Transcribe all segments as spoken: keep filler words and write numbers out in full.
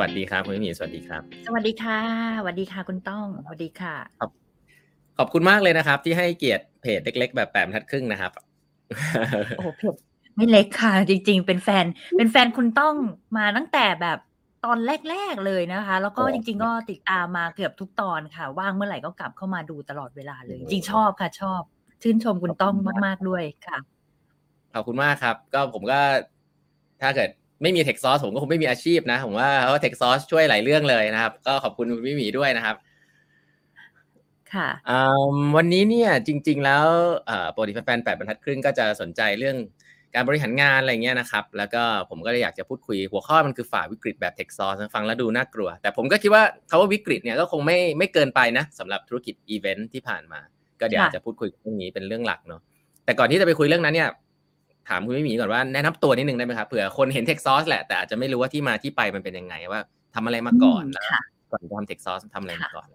วัสดีครับคุณหมีสวัสดีครับสวัสดีค่ะสวัสดีค่ะคุณต้องสวัสดีค่ะครับขอบคุณมากเลยนะครับที่ให้เกียรติเพจเล็กๆแบบแปมทัดครึ่งนะครับโอ้เพจไม่เล็กค่ะจริงๆเป็นแฟนเป็นแฟนคุณต้องมาตั้งแต่แบบตอนแรกๆเลยนะคะแล้วก็จริงๆก็ติดตามมาเกือบทุกตอนค่ะว่างเมื่อไหร่ก็กลับเข้ามาดูตลอดเวลาเลยจริงชอบค่ะชอบชื่นชมคุณต้องมากๆด้วยค่ะขอบคุณมากครับก็ผมก็ถ้าเกิดไม่มีเทคซอสผมก็คงไม่มีอาชีพนะผมว่าเพราะเทคซอสช่วยหลายเรื่องเลยนะครับก็ขอบคุณพี่หมีด้วยนะครับค่ะวันนี้เนี่ยจริงๆแล้วปกติแฟนๆแปดบรรทัดครึ่งก็จะสนใจเรื่องการบริหารงานอะไรเงี้ยนะครับแล้วก็ผมก็เลยอยากจะพูดคุยหัวข้อมันคือฝ่าวิกฤตแบบเทคซอสฟังแล้วดูน่ากลัวแต่ผมก็คิดว่าคำว่าวิกฤตเนี่ยก็คงไม่ไม่เกินไปนะสำหรับธุรกิจอีเวนท์ที่ผ่านมาก็เดี๋ยวจะพูดคุยเรื่องนี้เป็นเรื่องหลักเนาะแต่ก่อนที่จะไปคุยเรื่องนั้นเนี่ยถามคุณพี่หมีก่อนว่าแนะนำตัวนิดนึงได้ไหมครับเผื่อคนเห็นเทคซอสแหละแต่อาจจะไม่รู้ว่าที่มาที่ไปมันเป็นยังไงว่าทำอะไรมาก่อนแล้วก่อนทำเทคซอสทำอะไรมาก่อน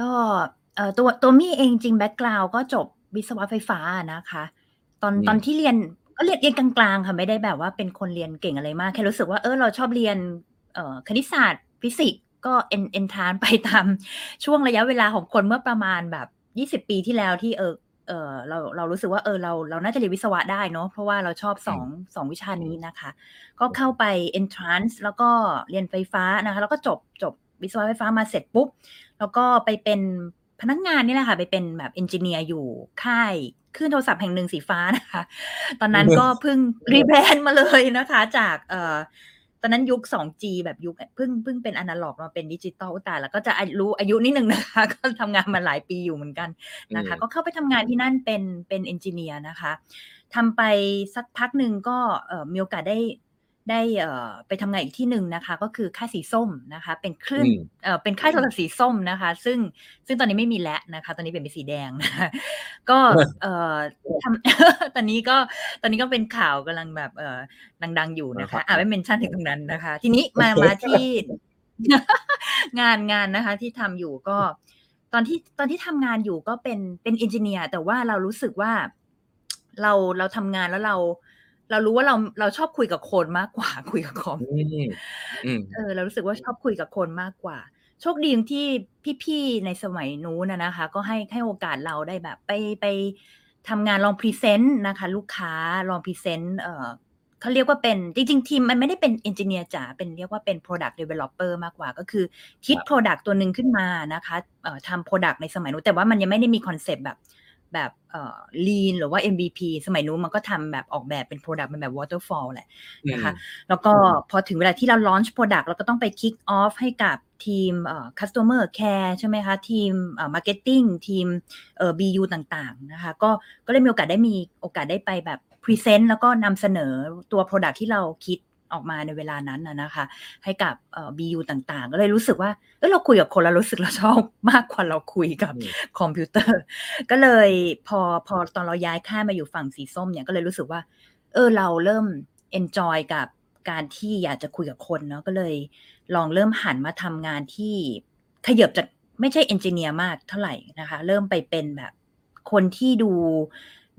ก็ตัวตัวมี่เองจริงแบ็คกราวด์ก็จบวิศวะไฟฟ้านะคะตอนตอนที่เรียนก็เรียนเรียนกลางๆค่ะไม่ได้แบบว่าเป็นคนเรียนเก่งอะไรมากแค่รู้สึกว่าเออเราชอบเรียนคณิตศาสตร์ฟิสิกส์ก็เอ็นเอ็นทานไปตามช่วงระยะเวลาของคนเมื่อประมาณแบบยี่สิบปีที่แล้วที่เออเออเราเรารู้สึกว่าเออเราเราน่าจะเรียนวิศวะได้เนาะเพราะว่าเราชอบสอง สองวิชานี้นะคะก็เข้าไป entrance แล้วก็เรียนไฟฟ้านะคะแล้วก็จบจบวิศวะไฟฟ้ามาเสร็จปุ๊บแล้วก็ไปเป็นพนักงานนี่แหละค่ะไปเป็นแบบเอนจิเนียร์อยู่ค่ายคลื่นโทรศัพท์แห่งหนึ่งสีฟ้านะคะตอนนั้นก็เพิ่งรีแบรนด์มาเลยนะคะจากเอ่อตอนนั้นยุค ทูจี แบบยุคเพิ่งเพิ่งเป็นอนาล็อกมาเป็นดิจิตอลอุตส่าห์แล้วก็จะรู้อายุนิดนึงนะคะก็ทำงานมาหลายปีอยู่เหมือนกันนะคะก็เข้าไปทำงานที่นั่นเป็นเป็นเอนจิเนียร์นะคะทำไปสักพักนึงก็เอ่อมีโอกาสได้ได้ไปทำงานอีกที่หนึ่งนะคะก็คือค่ายสีส้มนะคะเป็นคลื่นเป็นค่ายโทรศัพท์สีส้มนะคะซึ่งซึ่งตอนนี้ไม่มีแล้วนะคะตอนนี้เปลี่ยนเป็นสีแดงนะคะก็ทำตอนนี้ก็ตอนนี้ก็เป็นข่าวกำลังแบบดังๆอยู่นะคะอ่ะไม่เมนชั่นถึงตรงนั้นนะคะทีนี้มามาที่งานงานนะคะที่ทำอยู่ก็ตอนที่ตอนที่ทำงานอยู่ก็เป็นเป็นเอนจิเนียร์แต่ว่าเรารู้สึกว่าเราเราทำงานแล้วเราเรารู้ว่าเราเราชอบคุยกับคนมากกว่าคุยกับคอมเออเรารู้สึกว่าชอบคุยกับคนมากกว่าโชคดีที่พี่ๆในสมัยนู้นนะนะคะก็ให้ให้โอกาสเราได้แบบไปไปทำงานลองพรีเซนต์นะคะลูกค้าลองพรีเซนต์เออเขาเรียกว่าเป็นจริงๆทีมมันไม่ได้เป็นเอนจิเนียร์จ๋าเป็นเรียกว่าเป็น product developer มากกว่าก็คือคิด product ตัวนึงขึ้นมานะคะเอ่อทำ product ในสมัยนู้นแต่ว่ามันยังไม่ได้มีคอนเซปต์แบบแบบเอ่อ lean หรือว่า เอ็ม วี พี สมัยนู้นมันก็ทำแบบออกแบบเป็น product เป็นแบบ waterfall แหละนะคะแล้วก็พอถึงเวลาที่เรา launch product เราก็ต้องไป kick off ให้กับทีมเอ่อ customer care ใช่ไหมคะทีมเอ่อ marketing ทีมเอ่อ บี ยู ต่างๆนะคะก็ก็เลยมีโอกาสได้มีโอกาสได้ไปแบบ present แล้วก็นำเสนอตัว product ที่เราคิดออกมาในเวลานั้นน่ะนะคะให้กับเอ่อ บี ยู ต่างๆก็เลยรู้สึกว่าเอ้ยเราคุยกับคนแล้วรู้สึกเราชอบมากกว่าเราคุยกับคอมพิวเตอร์ก็เลยพอพอตอนเราย้ายค่ายมาอยู่ฝั่งสีส้มเนี่ยก็เลยรู้สึกว่าเออเราเริ่ม enjoy กับการที่อยากจะคุยกับคนเนาะก็เลยลองเริ่มหันมาทำงานที่ขยับจากไม่ใช่ engineer มากเท่าไหร่นะคะเริ่มไปเป็นแบบคนที่ดู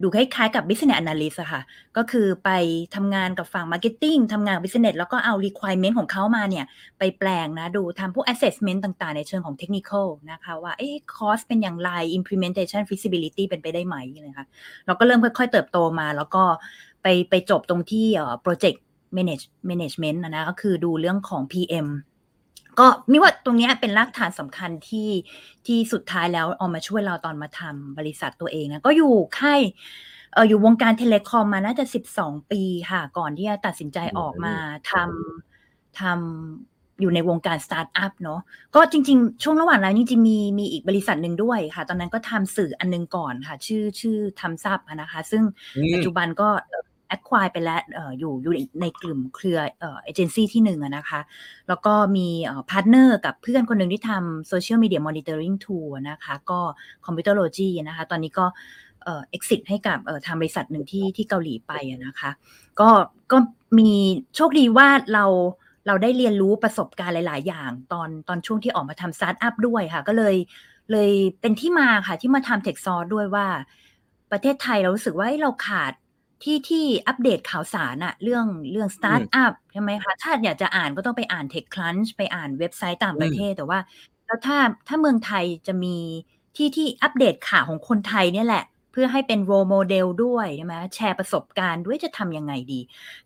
ดูคล้ายๆกับ business analyst อะค่ะก็คือไปทำงานกับฝั่ง marketing ทำงาน business แล้วก็เอา requirement ของเขามาเนี่ยไปแปลงนะดูทำพวก assessment ต่างๆในเชิงของ technical นะคะว่าเอ๊ะ cost เป็นอย่างไร implementation feasibility เป็นไปได้ไหมนะคะเราก็เริ่มค่อยๆเติบโตมาแล้วก็ไปไปจบตรงที่ project manage management นะก็คือดูเรื่องของ พี เอ็มก็มิว่าตรงนี้เป็นรากฐานสำคัญที่ที่สุดท้ายแล้วเอามาช่วยเราตอนมาทำบริษัทตัวเองนะก็อยู่ค่ายเอ่ออยู่วงการเทเลคอมมาน่าจะสิบสองปีค่ะก่อนที่จะตัดสินใจออกมาทำทำอยู่ในวงการสตาร์ทอัพเนาะก็จริงๆช่วงระหว่างนั้นจริงๆมีมีอีกบริษัทหนึ่งด้วยค่ะตอนนั้นก็ทำสื่ออันนึงก่อนค่ะชื่อชื่อทำซับนะคะซึ่งปัจจุบันก็acquire ไปแล้วเอ่ออยู่อยู่ในกลุ่มเครือเอ่อเอเจนซี่ที่หนึ่งอ่ะนะคะแล้วก็มีเอ่อพาร์ทเนอร์กับเพื่อนคนหนึ่งที่ทำ Social Media Monitoring Tool นะคะก็ Computerology นะคะตอนนี้ก็เอ่อ exit ให้กับเอ่อทำบริษัทหนึ่งที่ที่เกาหลีไปอ่ะนะคะก็ก็มีโชคดีว่าเราเราได้เรียนรู้ประสบการณ์หลายๆอย่างตอนตอนช่วงที่ออกมาทำ Startup ด้วยค่ะก็เลยเลยเป็นที่มาค่ะที่มาทำ Tech Source ด้วยว่าประเทศไทยเรารู้สึกว่าเราขาด ที่ที่อัปเดตข่าวสารอะเรื่องเรื่องสตาอืร์ทม อัพใช่ไหมคะ ถ้าอยากจะอ่านก็ต้องไปอ่าน TechCrunch ไปอ่านเว็บไซต์ต่างอืประเทม ศ แต่ว่า แล้วถ้า ถ้าเมืองไทยจะมีที่ที่อัปเดตข่าวของคนไทยเนี่ยแหละ เพื่อให้เป็น role model ด้วยใช่ไหม แชร์ประสบการณ์ด้วย จะทำยังไงดี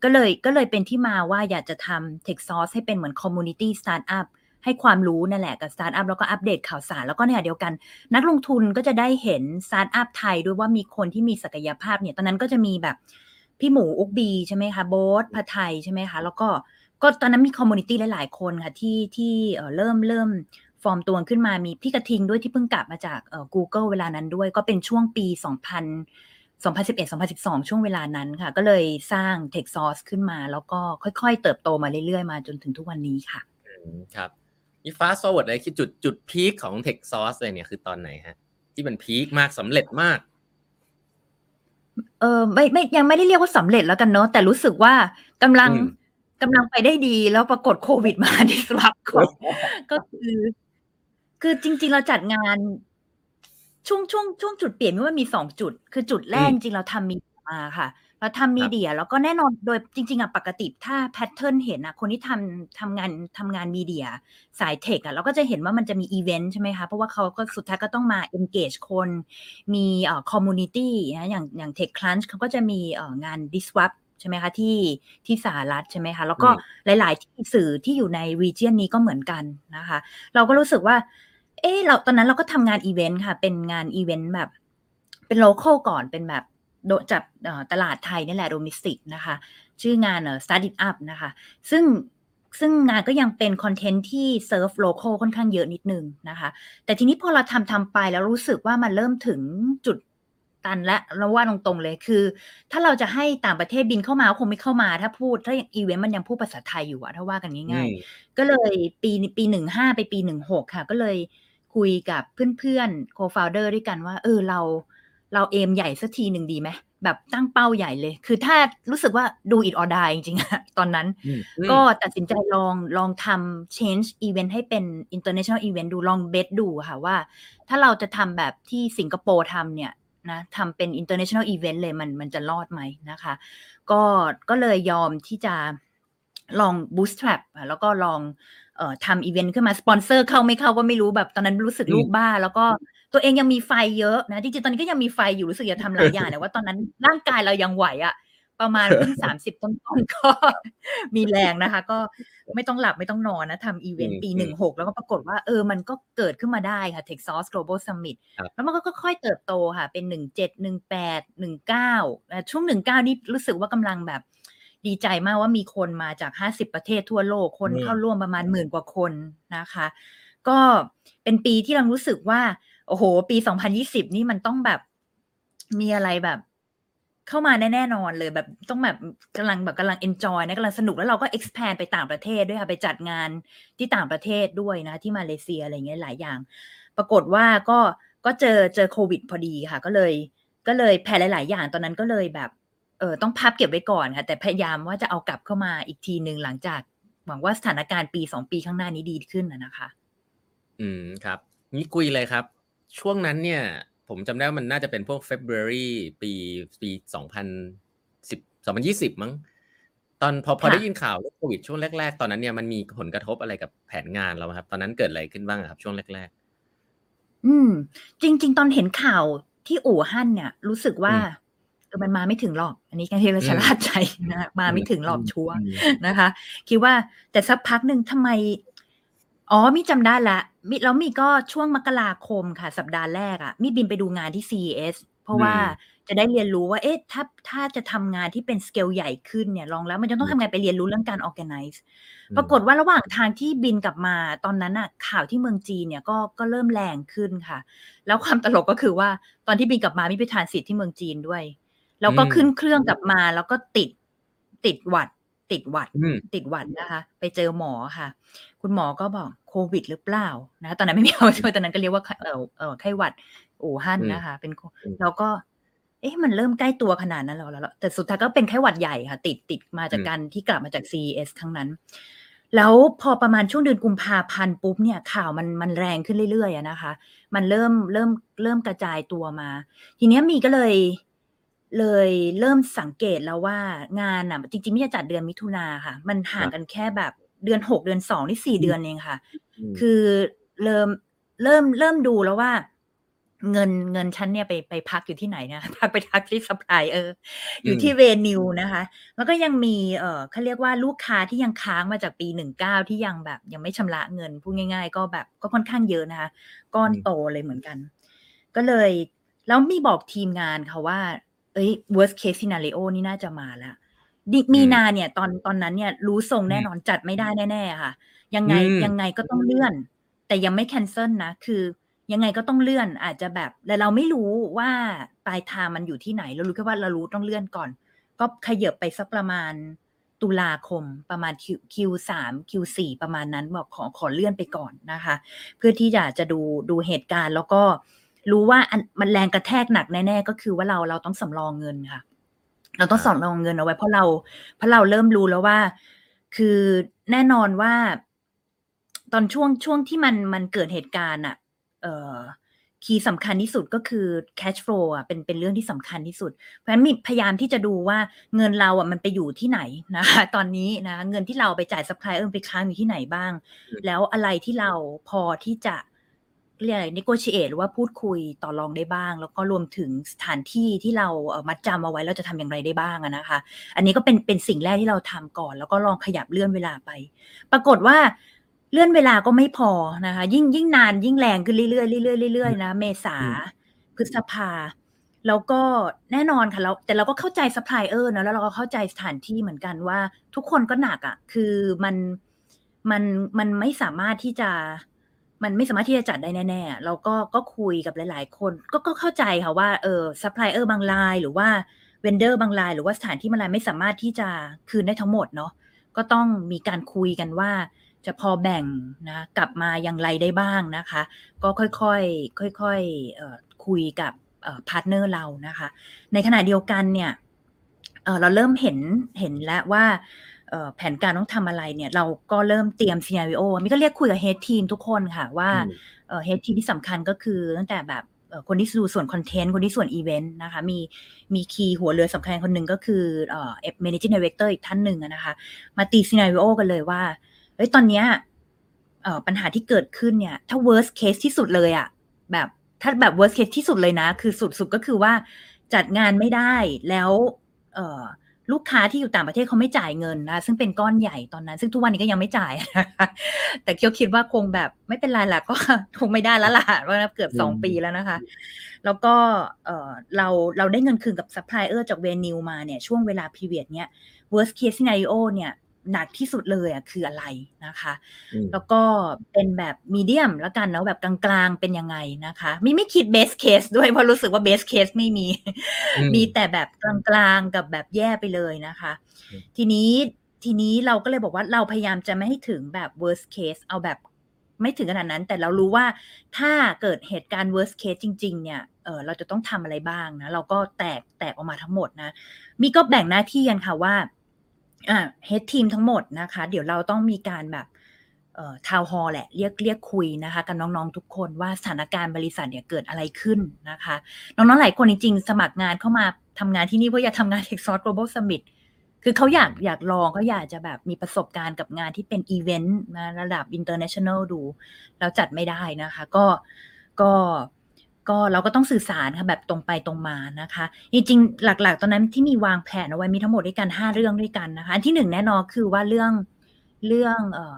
ก็เลย ก็เลยเป็นที่มาว่าอยากจะทำ TechSource ให้เป็นเหมือน Community Startup ให้ความรู้นั่นแหละกับ สตาร์ทอัพ แล้วก็อัปเดตข่าวสาร แล้วก็ในขณะเดียวกัน นักลงทุนก็จะได้เห็น สตาร์ทอัพ ไทยด้วยว่ามีคนที่มีศักยภาพเนี่ย ตอนนั้นก็จะมีแบบพี่หมู อุ๊กบี ใช่ไหมคะ โบ๊ท ภทัย ใช่ไหมคะ แล้วก็ ก็ตอนนั้นมี คอมมิวนิตี หลาย ๆ คนค่ะ ที่ ที่ เอ่อ เริ่ม เริ่มฟอร์มตัวขึ้นมา มีพี่กระทิงด้วยที่เพิ่งกลับมาจาก เอ่อ Google เวลานั้นด้วย ก็เป็นช่วงปี สองพัน สองพันสิบเอ็ด สองพันสิบสอง ช่วงเวลานั้นค่ะ ก็เลยสร้าง TechSource ขึ้นมา แล้วก็ค่อย ๆ เติบโตมาเรื่อย ๆ มาจนถึงทุกวันนี้ค่ะ อืม ครับ นี่ fast forward เลย คือจุด จุดพีกของ TechSource เลยเนี่ย คือตอนไหนครับ? ที่มันพีกมาก สำเร็จมาก เอ่อ ไม่ ไม่ ยังไม่ได้เรียกว่าสำเร็จแล้วกันเนาะ แต่รู้สึกว่ากำลัอืง ม กำลังไปได้ดี แล้วปรากฏโควิดมา disrupt ก่อน ก็คือ คือจริง ๆ เราจัดงาน ช่วง ช่วง ช่วงจุดเปลี่ยนมันมี สอง จุด คือจุดแรอืกจม ริง ๆ เราทำ Media มาค่ะ เราทำ ครับ Media แล้วก็แน่นอน โดย จริง ๆ อะ ปกติถ้า แพตเทิร์น เห็นน่ะ คนที่ทำ ทำงาน ทำงาน Media สายเทคอะ เราก็จะเห็นว่ามันจะมีอิเวนต์ ใช่ไหมคะ เพราะว่าเขาก็ สุดท้ายก็ต้องมา engage คน มี เอ่อ คอมมิวนิตี นะ อย่าง อย่าง TechCrunch เขาก็จะมี เอ่อ งาน Disrupt ใช่ไหมคะ ที่ ที่สหรัฐ ใช่ไหมคะ แล้วอืก็ม หลาย ๆ ที่ สื่อที่อยู่ใน region นี้ก็เหมือนกันนะคะ เราก็รู้สึกว่า เอ๊ะ เรา ตอนนั้นเราก็ทำงานอิเวนต์ค่ะ เป็นงานอิเวนต์แบบ เป็น โลคัล ก่อน เป็นแบบ โดะ จับ เอ่อ ตลาดไทยเนี่ยแหละ Domestic นะคะ ชื่องาน เอ่อ Start It Up นะคะ ซึ่ง ซึ่งงานก็ยังเป็นคอนเทนต์ที่เซิร์ฟ โลคัล ค่อนข้างเยอะนิดหนึ่งนะคะ แต่ทีนี้พอเราทำ ๆ ไปแล้วรู้สึกว่ามันเริ่มถึงจุดตันแล้ว เราว่าตรง ๆ เลย คือถ้าเราจะให้ต่างประเทศบินเข้ามาก็คงไม่เข้ามา ถ้าพูด ถ้าอย่างอิเวนต์มันยังพูดภาษาไทยอยู่อะ ถ้าว่ากันอืง่าย ม ๆ ก็เลย ปี ปี หนึ่งห้า ไปปี หนึ่งหก ค่ะ ก็เลยคุยกับเพื่อน ๆ co-founder ด้วยกันว่า เออ เรา เรา aim ใหญ่สักทีหนึ่งดีไหม แบบตั้งเป้าใหญ่เลย คือถ้า รู้สึกว่า do it or die จริง ๆ อะ ตอนนั้น อืม อืกม ็ตัดสินใจลอง ลองทำ change อิเวนต์ให้เป็น international event ดู ลอง bet ดูอะค่ะว่า ถ้าเราจะทำแบบที่สิงคโปร์ทำเนี่ยนะ ทำเป็น international event เลย มัน มันจะรอดไหมนะคะ ก็ ก็เลยยอมที่จะลอง bootstrap อะ แล้วก็ลอง เอ่อ ทำอิเวนต์ขึ้นมา สปอนเซอร์เข้าไม่เข้าก็ไม่รู้ แบบตอนนั้นรู้สึกอืลูม กบ้า แล้วก็ตัวเองยังมีไฟเยอะนะ จริง ๆ ตอนนี้ก็ยังมีไฟอยู่ รู้สึกอยากทำหลายอย่าง แต่ว่าตอนนั้นร่างกายเรายังไหวอะ ประมาณเพิ่ง สามสิบ ต้น ๆ ก็ ครับ มีแรงนะคะ ก็ไม่ต้องหลับไม่ต้องนอนนะ ทำอิเวอืนต์ปี หนึ่ม งๆ หก แล้วก็ปรากฏว่า เออ มันก็เกิดขึ้นมาได้ค่ะ TechSource Global Summit ครับ แล้วมันก็ค่อย ๆ เติบโตค่ะ เป็น หนึ่งเจ็ด หนึ่งแปด หนึ่งเก้า อ่า ช่วง หนึ่งเก้า นี่รู้สึกว่ากำลังแบบดีใจมากว่า มีคนมาจาก ห้าสิบ ประเทศทั่วโลก คอืนเข้าม ร่วมประมาณ หมื่น กว่าคนนะคะ ก็เป็นปีที่เรารู้สึกว่า โอ้โฮ ปี สองพันยี่สิบ นี่มันต้องแบบ มีอะไรแบบ เข้ามาแน่ ๆ นอนเลย แบบต้องแบบ กำลังแบบ กำลังเอนจอยนะ กำลังสนุก แล้วเราก็ expand ไปต่างประเทศด้วยค่ะ ไปจัดงานที่ต่างประเทศด้วยนะคะ ที่มาเลเซีย อะไรอย่างเงี้ย หลายอย่าง ปรากฏว่า ก็ ก็เจอ เจอโควิดพอดีค่ะ ก็เลย ก็เลย แพลนหลาย ๆ อย่าง ตอนนั้นก็เลยแบบ เอ่อ ต้องพับเก็บไว้ก่อนค่ะ แต่พยายามว่าจะเอากลับเข้ามาอีกทีหนึ่งหลังจาก หวังว่าสถานการณ์ปี สอง ปีข้างหน้านี้ดีขึ้นอะนะคะ อืม ครับ งี้คุยเลยครับ ช่วงนั้นเนี่ย ผมจำได้ว่ามันน่าจะเป็นพวก February ปี ปี สองพันสิบ สองพันยี่สิบ มั้ง ตอน พอ พคอได่้ะ ยินข่าวเรื่องโควิดช่วงแรก ๆ ตอนนั้นเนี่ย มันมีผลกระทบอะไรกับแผนงานเราไหมครับ? ตอนนั้นเกิดอะไรขึ้นบ้างอะครับ? ช่วงแรก ๆ อืม จริง ๆ ตอนเห็นข่าวที่อู่ฮั่นเนี่ย รู้สึกวอื่า ม เออ มันมาไม่ถึงหรอก อันนี้ก็ที่เราอืชะม ล่าใจนะคะ มาอืไม่ถึงหรอกชัวร์ ม ๆ ๆ นะคะ คิดว่า แต่สักพักหนึ่งทำไม อ๋อ มี่จำได้แล้ว มี่ แล้วมี่ก็ช่วงมกราคมค่ะ สัปดาห์แรกอะ มี่บินไปดูงานที่ CES เพราอืะว่าม จะได้เรียนรู้ว่า เอ๊ะ ถ้า ถ้าจะทำงานที่เป็น สเกล ใหญ่ขึ้นเนี่ย รองรับ มันจะตอ้ืองทม ำไง ไปเรียนรู้เรื่องการ Organize อืปราม กฏว่าระหว่างทางที่บินกลับมา ตอนนั้นน่ะ ข่าวที่เมืองจีนเนี่ย ก็ ก็เริ่มแรงขึ้นค่ะ แล้วความตลกก็คือว่า ตอนที่บินกลับมา มี่ไป transit ที่เมืองจีนด้วย แล้อืวก็ขึ้นม เครื่องกลับมา แล้วก็ติด ติดหวัด ติดหวัด อืม ติดหวัดนะคะ ไปเจอหมอค่ะ คุณหมอก็บอก "โควิดหรือเปล่า?" นะ ตอนนั้น ไม่มี คำช่วย ตอนนั้นก็เรียกว่า ไข้ เอ่อ เอ่อ ไข้หวัดอู่ฮั่นอืม นะคะ เป็น โค อืม เราก็ เอ๊ะ มันเริ่มใกล้ตัวขนาดนั้นแล้วเหรอ แล้ว แต่สุดท้ายก็เป็นไข้หวัดใหญ่ค่ะ ติด ติดมาจอืากม การที่กลับมาจาก CES ครั้งนั้น แล้วพอประมาณช่วงเดือนกุมภาพันธ์ปุ๊บเนี่ย ข่าวมัน มันแรงขึ้นเรื่อย ๆ อะนะคะ มันเริ่ม เริ่ม เริ่มกระจายตัวมา ทีเนี้ยมี่ก็เลย เลยเริ่มสังเกตแล้วว่างานน่ะ จริง ๆ ไม่ได้จัดเดือนมิถุนาค่ะ มันห่คางรับ กันแค่แบบเดือน หก เดือน สอง นี่ สี่ อืเดืม อนเองค่ะ อืม คือเริ่ม เริ่ม เริ่มดูแล้วว่า เงิน เงินฉันเนี่ยไป ไปพักอยู่ที่ไหนนะ พัก ไปพักที่ซัปพลายเออร์ ออืยู่ที่ ม Venue นะคะ แล้วก็ยังมี เอ่อ เขาเรียกว่า ลูกค้าที่ยังค้างมาจากปี หนึ่งเก้า ที่ยังแบบยังไม่ชำระเงิน พูดง่าย ๆ ก็แบบ ก็ค่อนข้างเยอะนะคะ ก้ออืนม โตเลยเหมือนกัน ก็เลย แล้วมีบอกทีมงานค่ะว่า เฮ้ย worst case scenario นี่น่าจะมาแล้ว ดิ มอืีนม าเนี่ย ตอน ตอนนั้นเนี่ยรู้ทรงอืแน่ม นอน จัดไม่ได้แน่ ๆ ค่ะ ยังอืไง ยัม งไงก็ต้องเลื่อน แต่ยังไม่ แคนเซิล นะ คือยังไงก็ต้องเลื่อน อาจจะแบบ แต่เราไม่รู้ว่า ปลายทางมันอยู่ที่ไหน เรารู้แค่ว่า เรารู้ต้องเลื่อนก่อน ก็เขยิบไปสักประมาณตุลาคม ประมาณ คิว คิว สาม คิว สี่ ประมาณนั้น บอกขอ ขอเลื่อนไปก่อนนะคะ เพื่อที่อยากจะดู ดูเหตุการณ์ แล้วก็รู้ว่า อัน มันแรงกระแทกหนักแน่ ๆ ก็คือว่าเรา เราต้องสำรองเงินค่ะ เราคต้อรงสบ ำรองเงินเอาไว้ เพราะเรา เพราะเราเริ่มรู้แล้วว่า คือแน่นอนว่า ตอนช่วง ช่วงที่มัน มันเกิดเหตุการณ์น่ะ เอ่อ คีย์สำคัญที่สุด ก็คือ cash flow อะ เป็น เป็นเรื่องที่สำคัญที่สุด เพราะฉะนั้นมี พยายามที่จะดูว่า เงินเราอะมันไปอยู่ที่ไหน นะคะ ตอนนี้นะคะ เงินที่เราไปจ่ายซัปพลายเออร์ มันไปค้างอยู่ที่ไหนบ้าง อืม แล้วอะไรที่เราพอที่จะ เรียกอะไร negotiate หรือว่าพูดคุยต่อรองได้บ้าง แล้วก็รวมถึงสถานที่ที่เรา เอ่อ มัดจำเอาไว้ เราจะทำอย่างไรได้บ้างอะนะคะ อันนี้ก็เป็น เป็นสิ่งแรกที่เราทำก่อน แล้วก็ลองขยับเลื่อนเวลาไป ปรากฏว่า เลื่อนเวลาก็ไม่พอนะคะ ยิ่ง ยิ่งนาน ยิ่งแรงขึ้นเรื่อย ๆ เรื่อย ๆ เรื่อือย ม ๆ นะ เมษา อืม พฤษภา แล้วก็แน่นอนค่ะ แล้ว แต่เราก็เข้าใจซัปพลายเออร์นะ แล้วเราก็เข้าใจสถานที่เหมือนกันว่า ทุกคนก็หนักอะ คือมัน มัน มันไม่สามารถที่จะ มันไม่สามารถที่จะจัดได้แน่ ๆ อะ เราก็ ก็คุยกับหลาย ๆ คน ก็ ก็เข้าใจค่ะว่า เอ่อ ซัปพลายเออร์บางราย หรือว่า vendor บางราย หรือว่าสถานที่บางราย ไม่สามารถที่จะคืนได้ทั้งหมดเนาะ ก็ต้องมีการคุยกันว่า จะพอแบ่งนะ กลับมาอย่างไรได้บ้างนะคะ ก็ค่อย ๆ ค่อย ๆ เอ่อ คุยกับ เอ่อ พาร์ตเนอร์ เรานะคะ ในขณะเดียวกันเนี่ย เอ่อ เราเริ่มเห็น เห็นแล้วว่า เอ่อ แผนการต้องทำอะไรเนี่ย เราก็เริ่มเตรียม scenario นี่ก็เรียกคุยกับ head team ทุกคนค่ะว่า อืม เอ่อ head team ที่สำคัญ ก็คือตั้งแต่แบบ เอ่อ คนที่ดูส่วนคอนเทนต์ คนที่ส่วนอีเวนต์นะคะ มี มีคีย์หัวเรือสำคัญคนหนึ่ง ก็คือ เอ่อ เอ managing director อีกท่านหนึ่งอะนะคะ มาตี scenario กันเลยว่า เฮ้ย ตอนเนี้ย เอ่อ ปัญหาที่เกิดขึ้นเนี่ย ถ้า worst case ที่สุดเลยอะ แบบ ถ้าแบบ worst case ที่สุดเลยนะ คือสุด ๆ ก็คือว่า จัดงานไม่ได้ แล้ว เอ่อ ลูกค้าที่อยู่ต่างประเทศเขาไม่จ่ายเงินนะคะ ซึ่งเป็นก้อนใหญ่ตอนนั้น ซึ่งทุกวันนี้ก็ยังไม่จ่าย นะคะ แต่ก็คิดว่าคงแบบไม่เป็นไรล่ะ ก็ คงไม่ได้แล้วล่ะ เพราะนับเกือบ อืสอม ง ปีแล้วนะคะ แล้วก็ เอ่อ เรา เราได้เงินคืนกับซัปพลายเออร์จาก Venue มาเนี่ย ช่วงเวลา period เนี้ย worst case scenario เนี่ย หนักที่สุดเลยอะ คืออะไรนะคะ อืม แล้วก็เป็นแบบ medium แล้วกันเนาะ แบบกลาง ๆ เป็นยังไงนะคะ ไม่ ไม่คิด best case ด้วย เพราะรู้สึกว่า best case ไม่มี อืมีม แต่แบบกลาง ๆ กับแบบแย่ไปเลยนะคะ อืม ทีนี้ ทีนี้เราก็เลยบอกว่า เราพยายามจะไม่ให้ถึงแบบ worst case เอาแบบไม่ถึงขนาดนั้น แต่เรารู้ว่า ถ้าเกิดเหตุการณ์ worst case จริง ๆ เนี่ย เอ่อ เราจะต้องทำอะไรบ้างนะ เราก็แตก แตกออกมาทั้งหมดนะ นี่ก็แบ่งหน้าที่กันค่ะว่า อา head team ทั้งหมดนะคะ เดี๋ยวเราต้องมีการแบบ เอ่อ town hall แหละ เรียก เรียกคุยนะคะ กับน้อง ๆ ทุกคนว่า สถานการณ์บริษัทเนี่ยเกิดอะไรขึ้นนะคะ น้อง ๆ หลายคนจริง ๆ สมัครงานเข้ามาทำงานที่นี่ เพราะอยากทำงาน Texas Global Summit คือเขาอยาก อยากลอง เขาอยากจะแบบมีประสบการณ์กับงานที่เป็นอีเวนต์นะ ระดับ International ดู แล้วจัดไม่ได้นะคะ ก็ ก็ ก็ เราก็ต้องสื่อสารค่ะ แบบตรงไปตรงมานะคะ จริง ๆ หลัก ๆ ตอนนั้นที่มีวางแผนเอาไว้มีทั้งหมดด้วยกัน ห้า เรื่องด้วยกันนะคะ อันที่ หนึ่ง แน่นอน คือว่าเรื่อง เรื่อง เอ่อ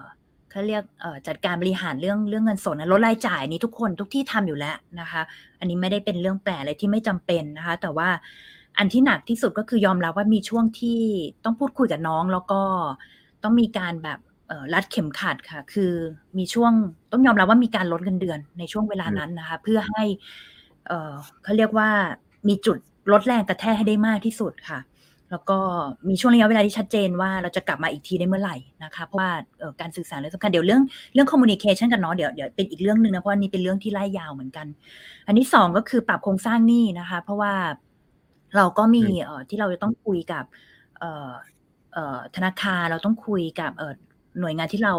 เขาเรียก เอ่อ จัดการบริหารเรื่อง เรื่องเงินสดนะ ลดรายจ่าย นี่ทุกคน ทุกที่ทำอยู่แล้วนะคะ อันนี้ไม่ได้เป็นเรื่องแปลกอะไรที่ไม่จำเป็นนะคะ แต่ว่าอันที่หนักที่สุด ก็คือยอมรับว่า มีช่วงที่ต้องพูดคุยกับน้อง แล้วก็ต้องมีการแบบ เอ่อ รัดเข็มขัดค่ะ คือมีช่วง ต้องยอมรับว่า มีการลดเงินเดือนในช่วงเวลาอืม นั้นนะคะ เพื่อให้ เอ่อ เขาเรียกว่า มีจุดลดแรงกระแทกให้ได้มากที่สุดค่ะ แล้วก็มีช่วงระยะเวลาที่ชัดเจนว่า เราจะกลับมาอีกทีได้เมื่อไหร่นะคะ เพราะว่า เอ่อ การสื่อสารเรื่องสำคัญ เดี๋ยวเรื่อง เรื่อง communication กับน้อง เดี๋ยว เดี๋ยวเป็นอีกเรื่องหนึ่งนะ เพราะอันนี้เป็นเรื่องที่ร่ายยาวเหมือนกัน อันที่ สอง ก็คือปรับโครงสร้างหนี้นะคะ เพราะว่าเราก็มอี ืม เอ่อ ที่เราจะต้องคุยกับ เอ่อ เอ่อ ธนาคาร เราต้องคุยกับ เอ่อ หน่วยงานที่เรา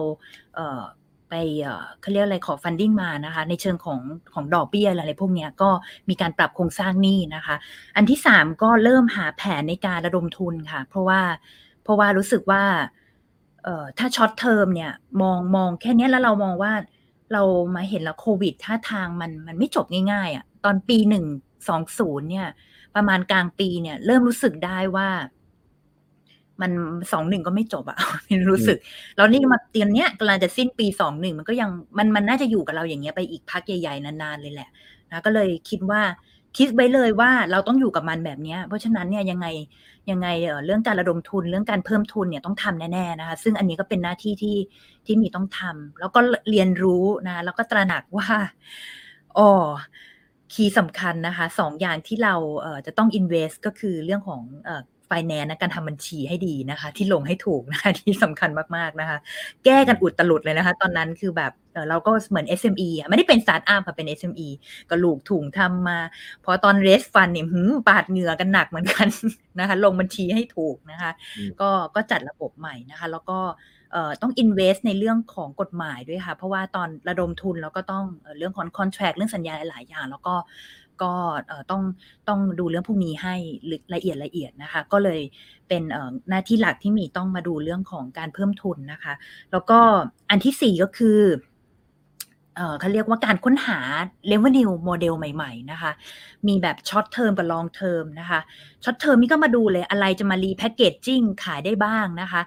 เอ่อ ไปเอ่อเขาเรียกอะไรขอฟันดิ้งมานะคะในเชิงของของดอกเบี้ยอะไรพวกเนี้ยก็มีการปรับโครงสร้างหนี้นะคะ อันที่ สาม ก็เริ่มหาแผนในการระดมทุนค่ะ เพราะว่าเพราะว่ารู้สึกว่าเอ่อถ้าช็อตเทอมเนี่ยมองมองแค่เนี้ยแล้วเรามองว่าเรามาเห็นแล้วโควิดท่าทางมันมันไม่จบง่ายๆอ่ะตอนปี หนึ่งสองศูนย์ เนี่ยประมาณกลางปีเนี่ยเริ่มรู้สึกได้ว่ามันสองหนึ่งก็ไม่จบอ่ะ รู้สึกแล้วนี่มาเตียนเนี้ยกำลังจะสิ้นปีสองหนึ่งมันก็ยังมันมันน่าจะอยู่กับเราอย่างเงี้ยไปอีกพักใหญ่ๆนานๆเลยแหละนะก็เลยคิดว่าคิดไว้เลยว่าเราต้องอยู่กับมันแบบเนี้ยเพราะฉะนั้นเนี่ยยังไงยังไงเอ่อเรื่องการระดมทุนเรื่องการเพิ่มทุนเนี่ยต้องทำแน่ๆนะคะซึ่งอันนี้ก็เป็นหน้าที่ที่ที่มีต้องทำแล้วก็เรียนรู้นะแล้วก็ตระหนักว่าอ๋อคีย์สำคัญนะคะสองอย่างที่เราเอ่อจะต้อง invest ก็คือเรื่องของเอ่อfinance นะการทำบัญชีให้ดีนะคะที่ลงให้ถูกนะคะที่สำคัญมากๆนะคะแก้กันอุดตลุดเลยนะคะตอนนั้นคือแบบเราก็เหมือน เอส เอ็ม อี อ่ะไม่ได้เป็น Start Up ค่ะเป็น เอส เอ็ม อี ก็ลูกถุงทำมาพอตอน Raise Fund เนี่ยหืมปาดเหงื่อกันหนักเหมือนกันนะคะลงบัญชีให้ถูกนะคะก็ก็จัดระบบใหม่นะคะแล้วก็เอ่อต้อง invest ในเรื่องของกฎหมายด้วยค่ะเพราะว่าตอนระดมทุนเราก็ต้องเรื่องของ contract เรื่องสัญญาหลายๆอย่างแล้วก็ก็ต้องต้องดูเรื่องพวกนี้ให้ละเอียดละเอียดนะคะก็เลยเป็นหน้าที่หลักที่มีต้องมาดูเรื่องของการเพิ่มทุนนะคะแล้วก็อันที่สี่ก็คือเขาเรียกว่าการค้นหา revenue model ใหม่ๆนะคะมีแบบ short term กับ long term นะคะ short term นี่ก็มาดูเลยอะไรจะมา repackaging ขายได้บ้างนะคะ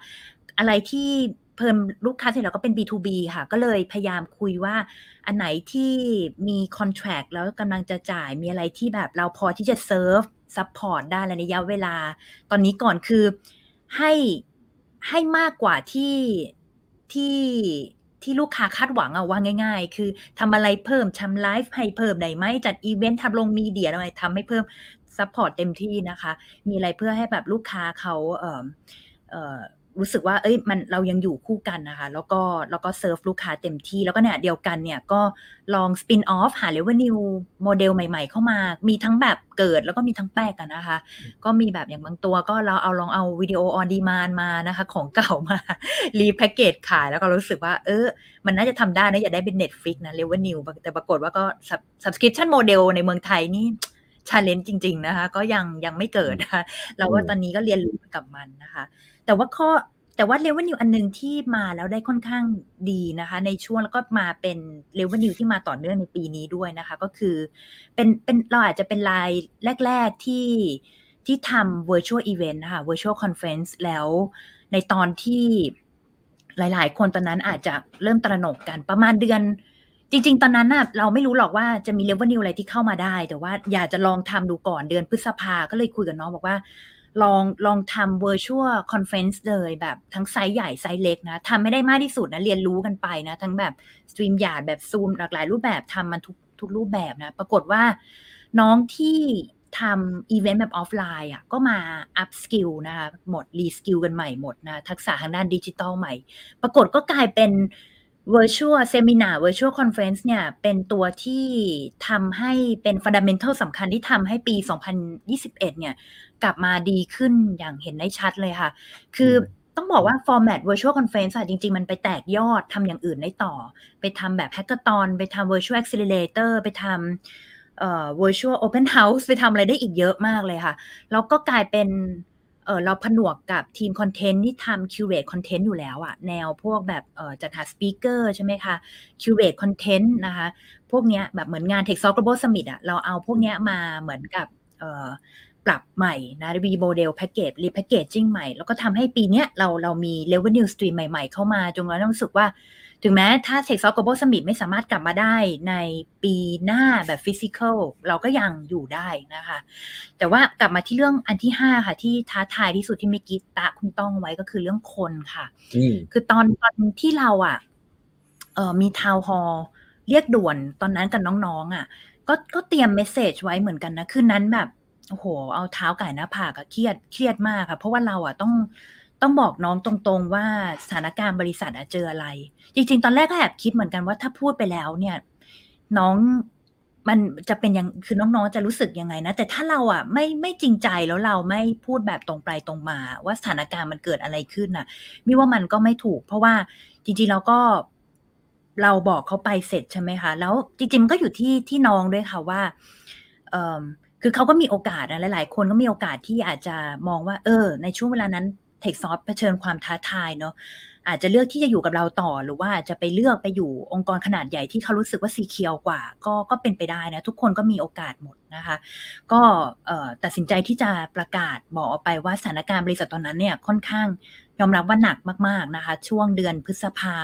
อะไรที่เพิ่มลูกค้าเสร็จแล้วก็เป็น บี ทู บี ค่ะก็เลยพยายามคุยว่าอันไหนที่มี contract แล้วกำลังจะจ่ายมีอะไรที่แบบเราพอที่จะ serve support ได้ในระยะเวลาตอนนี้ก่อนคือให้ให้มากกว่าที่ที่ที่ลูกค้าคาดหวังเอาว่าง่ายๆคือทำอะไรเพิ่มทำไลฟ์ให้เพิ่มได้ไหมจัดอีเวนต์ทำลงมีเดียอะไรทำให้เพิ่ม support เต็มที่นะคะมีอะไรเพื่อให้แบบลูกค้าเขาเอ่อเอ่อรู้สึกว่าเอ้ยมันเรายังอยู่คู่กันนะคะแล้วก็แล้วก็เซิร์ฟลูกค้าเต็มที่แล้วก็เนี่ยเดียวกันเนี่ยก็ลองสปินออฟหา revenue model ใหม่ๆเข้ามามีทั้งแบบเกิดแล้วก็มีทั้งแปลกกันนะคะก็มีแบบอย่างบางตัวก็เราเอาลองเอาวิดีโอออนดีมานด์มานะคะของเก่ามารีแพ็คเกจขายแล้วก็รู้สึกว่าเออมันน่าจะทำได้นะอย่าได้เป็น Netflix นะ revenue แต่ปรากฏว่าก็ subscription model ในเมืองไทยนี่challenge จริงๆนะคะก็ยังยังไม่เกิดนะคะเราว่าตอนนี้ก็เรียนรู้กับมันนะคะแต่ว่าข้อแต่ว่า revenue อันนึงที่มาแล้วได้ค่อนข้างดีนะคะในช่วงแล้วก็มาเป็น revenue ที่มาต่อเนื่องในปีนี้ด้วยนะคะก็คือเป็นเป็นเราอาจจะเป็นรายแรกๆที่ที่ทำ virtual event นะคะ virtual conference แล้วในตอนที่หลายๆคนตอนนั้นอาจจะเริ่มตระหนกกันประมาณเดือนจริงๆตอนนั้นน่ะเราไม่รู้หรอกว่าจะมี revenue อะไรที่เข้ามาได้แต่ว่าอยากจะลองทำดูก่อนเดือนพฤษภาก็เลยคุยกับน้องบอกว่าลองลองทำ virtual conference เลยแบบทั้งไซส์ใหญ่ไซส์เล็กนะทำไม่ได้มากที่สุดนะเรียนรู้กันไปนะทั้งแบบ StreamYard แบบ Zoom หลากหลายรูปแบบทำมันทุกทุกรูปแบบนะปรากฏว่าน้องที่ทำ event แบบออฟไลน์อ่ะก็มา up skill นะคะหมด re skill กันใหม่หมดนะทักษะทางด้านดิจิตอลใหม่ปรากฏก็กลายเป็นvirtual seminar virtual conference เนี่ยเป็นตัวที่ทำให้เป็น fundamental สำคัญที่ทำให้ปีสองพันยี่สิบเอ็ดเนี่ยกลับมาดีขึ้นอย่างเห็นได้ชัดเลยค่ะคือต้องบอกว่า format virtual conference อ่ะจริงๆมันไปแตกยอดทำอย่างอื่นได้ต่อไปทำแบบ hackathon ไปทำ virtual accelerator ไปทำเอ่อ virtual open house ไปทำอะไรได้อีกเยอะมากเลยค่ะแล้วก็กลายเป็นเออเราผนวกกับทีมคอนเทนต์ที่ทำ curate content อยู่แล้วอะแนวพวกแบบเออจัดหาสปีกเกอร์ใช่ไหมคะ curate content นะคะพวกเนี้ยแบบเหมือนงาน Techsoft Global Summit อะเราเอาพวกเนี้ยมาเหมือนกับเออปรับใหม่นะ re model package re packaging ใหม่แล้วก็ทำให้ปีเนี้ยเราเรามี revenue stream ใหม่ๆเข้ามาจนเราต้องรู้สึกว่าถึงแม้ถ้า Techsoft Global Summit ไม่สามารถกลับมาได้ในปีหน้าแบบ physical เราก็ยังอยู่ได้นะคะแต่ว่ากลับมาที่เรื่องอันที่ห้าค่ะที่ท้าทายที่สุดที่เมื่อกี้ตะคุณต้องไว้ก็คือเรื่องคนค่ะคือตอนตอนที่เราอ่ะเอ่อมีทาวน์ฮอลล์เรียกด่วนตอนนั้นกับน้องๆอ่ะก็ก็เตรียมเมสเสจไว้เหมือนกันนะคืนนั้นแบบโอ้โหเอาเท้าไก่หน้าผากอ่ะเครียดเครียดมากค่ะเพราะว่าเราอ่ะต้องต้องบอกน้องตรงๆว่าสถานการณ์บริษัทเจออะไรจริงๆตอนแรกก็แอบคิดเหมือนกันว่าถ้าพูดไปแล้วเนี่ยน้องมันจะเป็นยังคือน้องๆจะรู้สึกยังไงนะแต่ถ้าเราอ่ะไม่ไม่จริงใจแล้วเราไม่พูดแบบตรงไปตรงมาว่าสถานการณ์มันเกิดอะไรขึ้นน่ะมิว่ามันก็ไม่ถูกเพราะว่าจริงๆเราก็ เราบอกเขาไปเสร็จใช่ไหมคะ แล้วจริง ๆ มันก็อยู่ที่ ที่น้องด้วยค่ะว่า เอ่อ คือเขาก็มีโอกาสนะ หลาย ๆ คนก็มีโอกาสที่อาจจะมองว่า เออ ในช่วงเวลานั้น Techsoft เผชิญความท้าทายเนาะ อาจจะเลือกที่จะอยู่กับเราต่อ หรือว่าอาจจะไปเลือกไปอยู่องค์กรขนาดใหญ่ที่เขารู้สึกว่า Secure กว่า ก็ ก็เป็นไปได้นะ ทุกคนก็มีโอกาสหมดนะคะ ก็ เอ่อ ตัดสินใจที่จะประกาศบอกออกไปว่าสถานการณ์บริษัทตอนนั้นเนี่ยค่อนข้างยอมรับว่าหนักมาก ๆ นะคะ ช่วงเดือนพฤษภา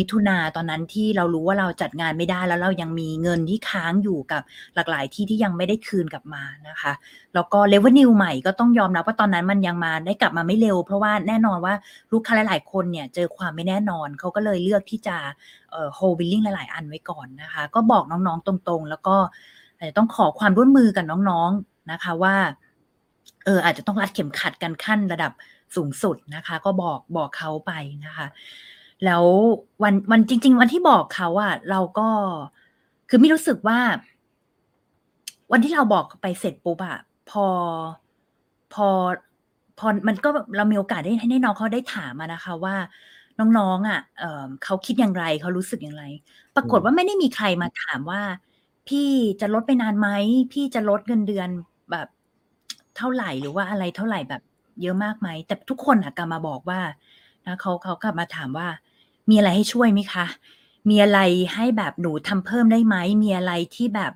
มิถุนาตอนนั้นที่เรารู้ว่าเราจัดงานไม่ได้แล้วเรายังมีเงินที่ค้างอยู่กับหลากหลายที่ที่ยังไม่ได้คืนกลับมานะคะแล้วก็ revenue ใหม่ก็ต้องยอมรับว่าตอนนั้นมันยังมาได้กลับมาไม่เร็วเพราะว่าแน่นอนว่าลูกค้าหลายๆคนเนี่ยเจอความไม่แน่นอนเขาก็เลยเลือกที่จะ hold billing หลายๆอันไว้ก่อนนะคะก็บอกน้องๆตรงๆแล้วก็ต้องขอความร่วมมือกับน้องๆนะคะว่าเอออาจจะต้องรัดเข็มขัดกันขั้นระดับสูงสุดนะคะก็บอกบอกเขาไปนะคะแล้ววันวันจริงๆวันที่บอกเขาอะเราก็คือไม่รู้สึกว่าวันที่เราบอกไปเสร็จปุ๊บอะพอพอพอมันก็เรามีโอกาสได้ให้น้องเขาได้ถามมานะคะว่าน้องๆอะเอ่อเขาคิดอย่างไรเขารู้สึกอย่างไรปรากฏว่าไม่ได้มีใครมาถามว่าพี่จะลดไปนานไหมพี่จะลดเงินเดือนแบบเท่าไหร่หรือว่าอะไรเท่าไหร่แบบเยอะมากไหมแต่ทุกคนอะกลับมาบอกว่านะเขาเขากลับมาถามว่ามีอะไรให้ช่วยไหมคะมีอะไรให้แบบหนูทำเพิ่มได้ไหมมีอะไรที่แบบ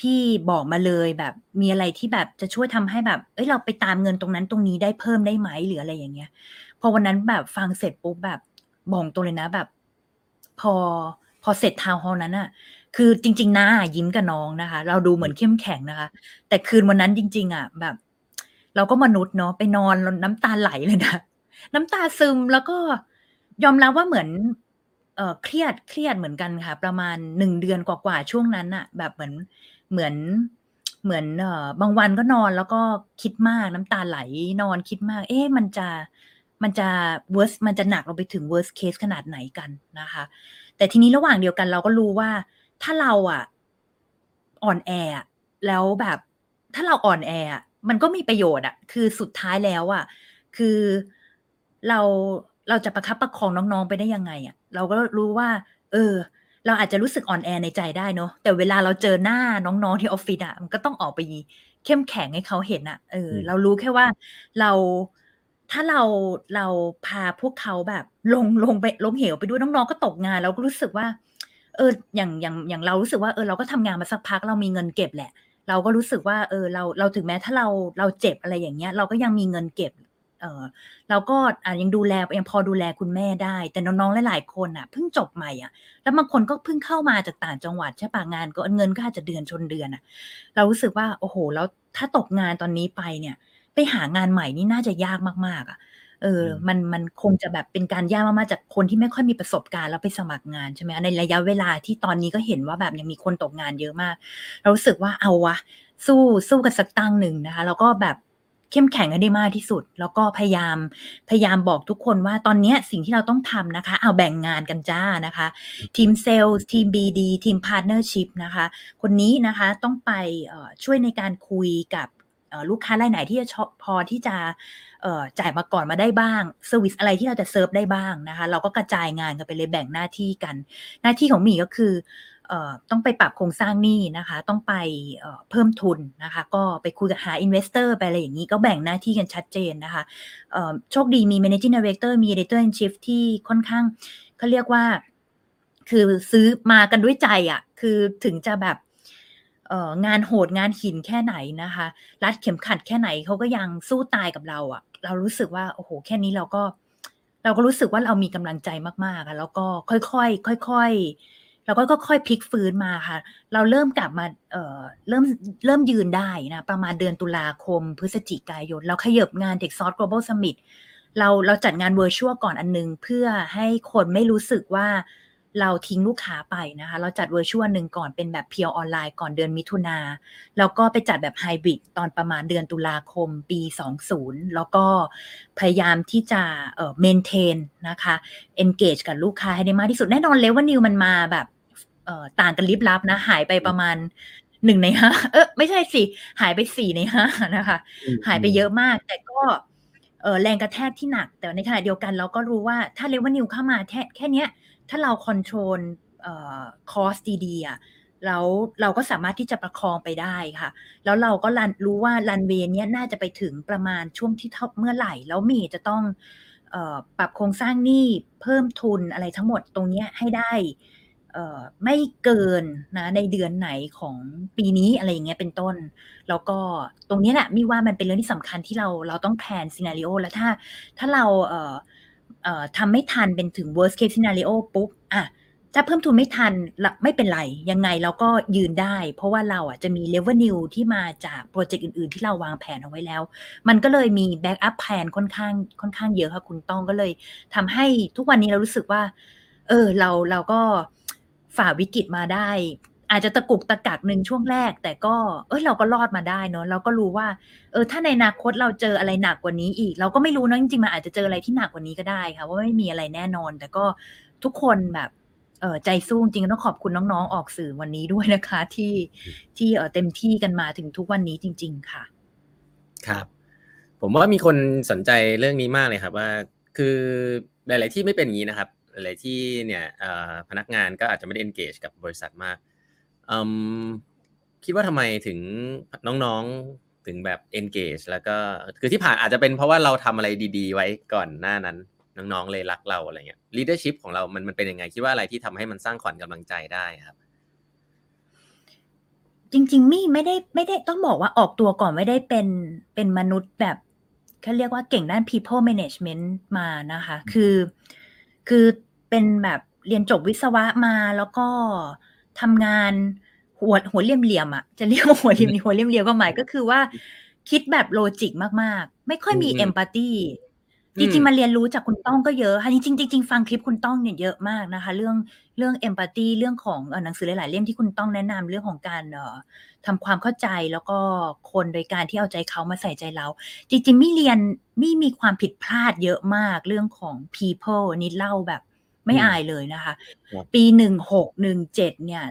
พี่บอกมาเลยแบบมีอะไรที่แบบจะช่วยทำให้แบบเอ้ยเราไปตามเงินตรงนั้นตรงนี้ได้เพิ่มได้ไหมหรืออะไรอย่างเงี้ยพอวันนั้นแบบฟังเสร็จปุ๊บแบบบอกตรงเลยนะแบบพอพอเสร็จทาวน์ฮอลล์นั้นอะคือจริงๆนะยิ้มกับน้องนะคะเราดูเหมือนเข้มแข็งนะคะแต่คืนวันนั้นจริงๆอะแบบเราก็มนุษย์เนาะไปนอนน้ำตาไหลเลยนะน้ำตาซึมแล้วก็ยอมรับว่าเหมือนเอ่อเครียดเครียดเหมือนกันค่ะประมาณหนึ่งเดือนกว่าๆช่วงนั้นน่ะแบบเหมือนเหมือนเหมือนเอ่อบางวันก็นอนแล้วก็คิดมากน้ำตาไหลนอนคิดมากเอ๊ะมันจะมันจะเวิร์สมันจะหนักลงไปถึงเวิร์สเคสขนาดไหนกันนะคะแต่ทีนี้ระหว่างเดียวกันเราก็รู้ว่าถ้าเราอ่ะอ่อนแอแล้วแบบถ้าเราอ่อนแอมันก็มีประโยชน์อ่ะคือสุดท้ายแล้วอ่ะคือเราเราจะประคับประคองน้องๆไปได้ยังไงอ่ะเราก็รู้ว่าเออเราอาจจะรู้สึกอ่อนแอในใจได้เนาะแต่เวลาเราเจอหน้าน้องๆที่ออฟฟิศอ่ะมันก็ต้องออกไปเข้มแข็งให้เขาเห็นอ่ะเออเรารู้แค่ว่าเราถ้าเราเราพาพวกเขาแบบลงลงไปล้มเหวไปด้วยน้องๆก็ตกงานเราก็รู้สึกว่าเอออย่างอย่างอย่างเรารู้สึกว่าเออเราก็ทำงานมาสักพักเรามีเงินเก็บแหละเราก็รู้สึกว่าเออเราเราถึงแม้ถ้าเราเราเจ็บอะไรอย่างเงี้ยเราก็ยังมีเงินเก็บเออเราก็ยังดูแลยังพอดูแลคุณแม่ได้แต่น้องๆหลายๆคนอ่ะเพิ่งจบใหม่อ่ะแล้วบางคนก็เพิ่งเข้ามาจากต่างจังหวัดใช่ป่ะงานก็เงินก็อาจจะเดือนชนเดือนอ่ะเรารู้สึกว่าโอ้โหแล้วถ้าตกงานตอนนี้ไปเนี่ยไปหางานใหม่นี่น่าจะยากมากๆอ่ะเออมันมันคงจะแบบเป็นการยากมากๆจากคนที่ไม่ค่อยมีประสบการณ์แล้วไปสมัครงานใช่ไหมในระยะเวลาที่ตอนนี้ก็เห็นว่าแบบยังมีคนตกงานเยอะมากเรารู้สึกว่าเอาวะสู้สู้กันสักตั้งหนึ่งนะคะแล้วก็แบบเข้มแข็งให้ได้มากที่สุดแล้วก็พยายามพยายามบอกทุกคนว่าตอนนี้สิ่งที่เราต้องทำนะคะเอาแบ่งงานกันจ้านะคะทีมเซลส์ทีม บี ดี ทีมพาร์ทเนอร์ชิพนะคะคนนี้นะคะต้องไปช่วยในการคุยกับลูกค้ารายไหนที่จะพอที่จะจ่ายมาก่อนมาได้บ้างเซอร์วิสอะไรที่เราจะเซิร์ฟได้บ้างนะคะเราก็กระจายงานกันไปเลยแบ่งหน้าที่กันหน้าที่ของหมี่ก็คือต้องไปปรับโครงสร้างหนี้นะคะต้องไปเพิ่มทุนนะคะก็ไปคุยกับหาอินเวสเตอร์ไปอะไรอย่างนี้ก็แบ่งหน้าที่กันชัดเจนนะคะโชคดีมี Managing Director มี Editor in Chief ที่ค่อนข้างเขาเรียกว่าคือซื้อมากันด้วยใจอ่ะคือถึงจะแบบงานโหดงานหินแค่ไหนนะคะรัดเข็มขัดแค่ไหนเขาก็ยังสู้ตายกับเราอ่ะเรารู้สึกว่าโอ้โหแค่นี้เราก็เราก็รู้สึกว่าเรามีกำลังใจมากๆอ่ะแล้วก็ค่อยๆค่อยๆเราก็ค่อยๆพลิกฟื้นมาค่ะเราเริ่มกลับมาเอ่อเริ่มเริ่มยืนได้นะประมาณเดือนตุลาคมพฤศจิกายนเราขยับงาน Techsoft Global Summit เราเราจัดงาน Virtual ก่อนอันนึงเพื่อให้คนไม่รู้สึกว่าเราทิ้งลูกค้าไปนะคะเราจัด Virtual นึงก่อนเป็นแบบ Pure Online ก่อนเดือนมิถุนาแล้วก็ไปจัดแบบ Hybrid ตอนประมาณเดือนตุลาคมปีสองพันแล้วก็พยายามที่จะเอ่อ maintain นะคะ engage กับลูกค้าให้ได้มากที่สุดแน่นอนเลยว่า New มันมาแบบต่างกันลิบลับนะหายไปประมาณหนึ่งในห้าเอ๊ะไม่ใช่สิหายไปสี่ในห้านะคะหายไปเยอะมากแต่ก็เอ่อแรงกระแทกที่หนักแต่ในขณะเดียวกันเราก็รู้ว่าถ้าเรเวนิวเข้ามาแค่แค่เนี้ยถ้าเราคอนโทรล คอร์สดีๆอ่ะแล้วเราก็สามารถที่จะประคองไปได้ค่ะแล้วเราก็รู้ว่ารันเวย์เนี้ยน่าจะไปถึงประมาณช่วงที่เมื่อไหร่แล้วมีจะต้องปรับโครงสร้างหนี้เพิ่มทุนอะไรทั้งหมดตรงเนี้ยให้ได้ไม่เกินนะในเดือนไหนของปีนี้อะไรอย่างเงี้ยเป็นต้นแล้วก็ตรงนี้แหละมีว่ามันเป็นเรื่องที่สำคัญที่เราเราต้องแพลนซีนาริโอแล้วถ้าถ้าเราเอ่อเอ่อทำไม่ทันเป็นถึง worst case scenario ปุ๊บอ่ะถ้าเพิ่มทุนไม่ทันไม่เป็นไรยังไงเราก็ยืนได้เพราะว่าเราอ่ะจะมี revenue ที่มาจากโปรเจกต์อื่นๆที่เราวางแผนเอาไว้แล้วมันก็เลยมี backup plan ค่อนข้างค่อนข้างเยอะค่ะคุณต้องก็เลยทำให้ทุกวันนี้เรารู้สึกว่าเออเราเราก็ฝ่าวิกฤตมาได้อาจจะตะกุกตะกักหนึ่งช่วงแรกแต่ก็เออเราก็รอดมาได้เนอะเราก็รู้ว่าเออถ้าในอนาคตเราเจออะไรหนักกว่านี้อีกเราก็ไม่รู้นะจริงๆมันอาจจะเจออะไรที่หนักกว่านี้ก็ได้ค่ะว่าไม่มีอะไรแน่นอนแต่ก็ทุกคนแบบเออใจสู้จริงต้องขอบคุณน้องๆออกสื่อวันนี้ด้วยนะคะที่ที่เออเต็มที่กันมาถึงทุกวันนี้จริงๆค่ะครับผมว่ามีคนสนใจเรื่องนี้มากเลยครับว่าคือหลายๆที่ไม่เป็นอย่างนี้นะครับอะไรที่เนี่ยพนักงานก็อาจจะไม่ได้ engage กับบริษัทมากคิดว่าทำไมถึงน้องๆถึงแบบ engage แล้วก็คือที่ผ่านอาจจะเป็นเพราะว่าเราทำอะไรดีๆไว้ก่อนหน้านั้นน้องๆเลยรักเราอะไรเงี้ย leadership ของเรามันมันเป็นยังไงคิดว่าอะไรที่ทำให้มันสร้างขวัญกำลังใจได้ครับจริงๆมี่ไม่ได้ไม่ได้ต้องบอกว่าออกตัวก่อนไม่ได้เป็นเป็นมนุษย์แบบเขาเรียกว่าเก่งด้าน people management มานะคะคือคือเป็นแบบเรียนจบวิศวะมาแล้วก็ทำงานหัวหัวเลี่ยมเหลี่ยมอ่ะจะเรียกว่าหัวเลี่ยมหัวเลี่ยมเหลี่ยมก็หมายก็คือว่าคิดแบบโลจิกมากๆไม่ค่อยมีเอมพาธีจริงๆมาเรียนรู้จากคุณต้องก็เยอะค่ะจริงๆจริงๆฟังคลิปคุณต้องเนี่ยเยอะมากนะคะเรื่องเรื่องเอมพาธีเรื่องของหนังสือหลายๆเล่มที่คุณต้องแนะนำเรื่องของการทำความเข้าใจแล้วก็คนโดยการที่เอาใจเขามาใส่ใจเราจริงๆไม่เรียนไม่มีความผิดพลาดเยอะมากเรื่องของ people นี่เล่าแบบไม่อายเลยนะคะปีหนึ่งหกหนึ่งเจ็ดเนี่ย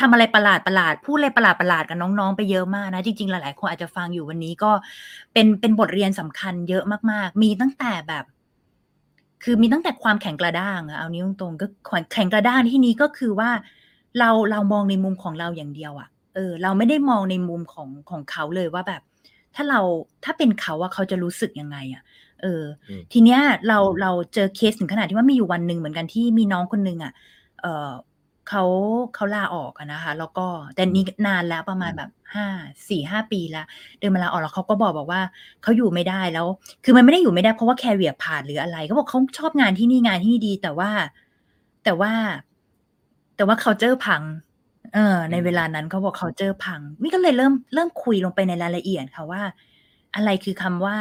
ทำอะไรประหลาดประหลาดพูดอะไรประหลาดประหลาดกับน้องๆไปเยอะมากนะจริงๆหลายๆคนอาจจะฟังอยู่วันนี้ก็เป็นเป็นบทเรียนสำคัญเยอะมากๆมีตั้งแต่แบบคือมีตั้งแต่ความแข็งกระด้างอะเอานี้ตรงๆก็แข็งกระด้างที่นี้ก็คือว่าเราเรามองในมุมของเราอย่างเดียวอะเออเราไม่ได้มองในมุมของของเขาเลยว่าแบบถ้าเราถ้าเป็นเขาอะเขาจะรู้สึกยังไงอะเออทีเนี้ยเราเราเจอเคสถึงขนาดที่ว่ามีอยู่วันนึงเหมือนกันที่มีน้องคนนึงอะเออเขาเขาลาออกอะนะคะแล้วก็แต่นี่นานแล้วประมาณแบบห้า สี่ ห้าปีแล้วเดินมาลาออกแล้วเขาก็บอกบอกว่าเขาอยู่ไม่ได้แล้วคือมันไม่ได้อยู่ไม่ได้เพราะว่าแคเรียร์พาธหรืออะไรเขาบอกเขาชอบงานที่นี่งานที่นี่ดีแต่ว่าแต่ว่าแต่ว่า culture พังเออในเวลานั้นเขาบอก culture พังนี่ก็เลยเริ่มเริ่มคุยลงไปในรายละเอียดค่ะว่าอะไรคือคำว่า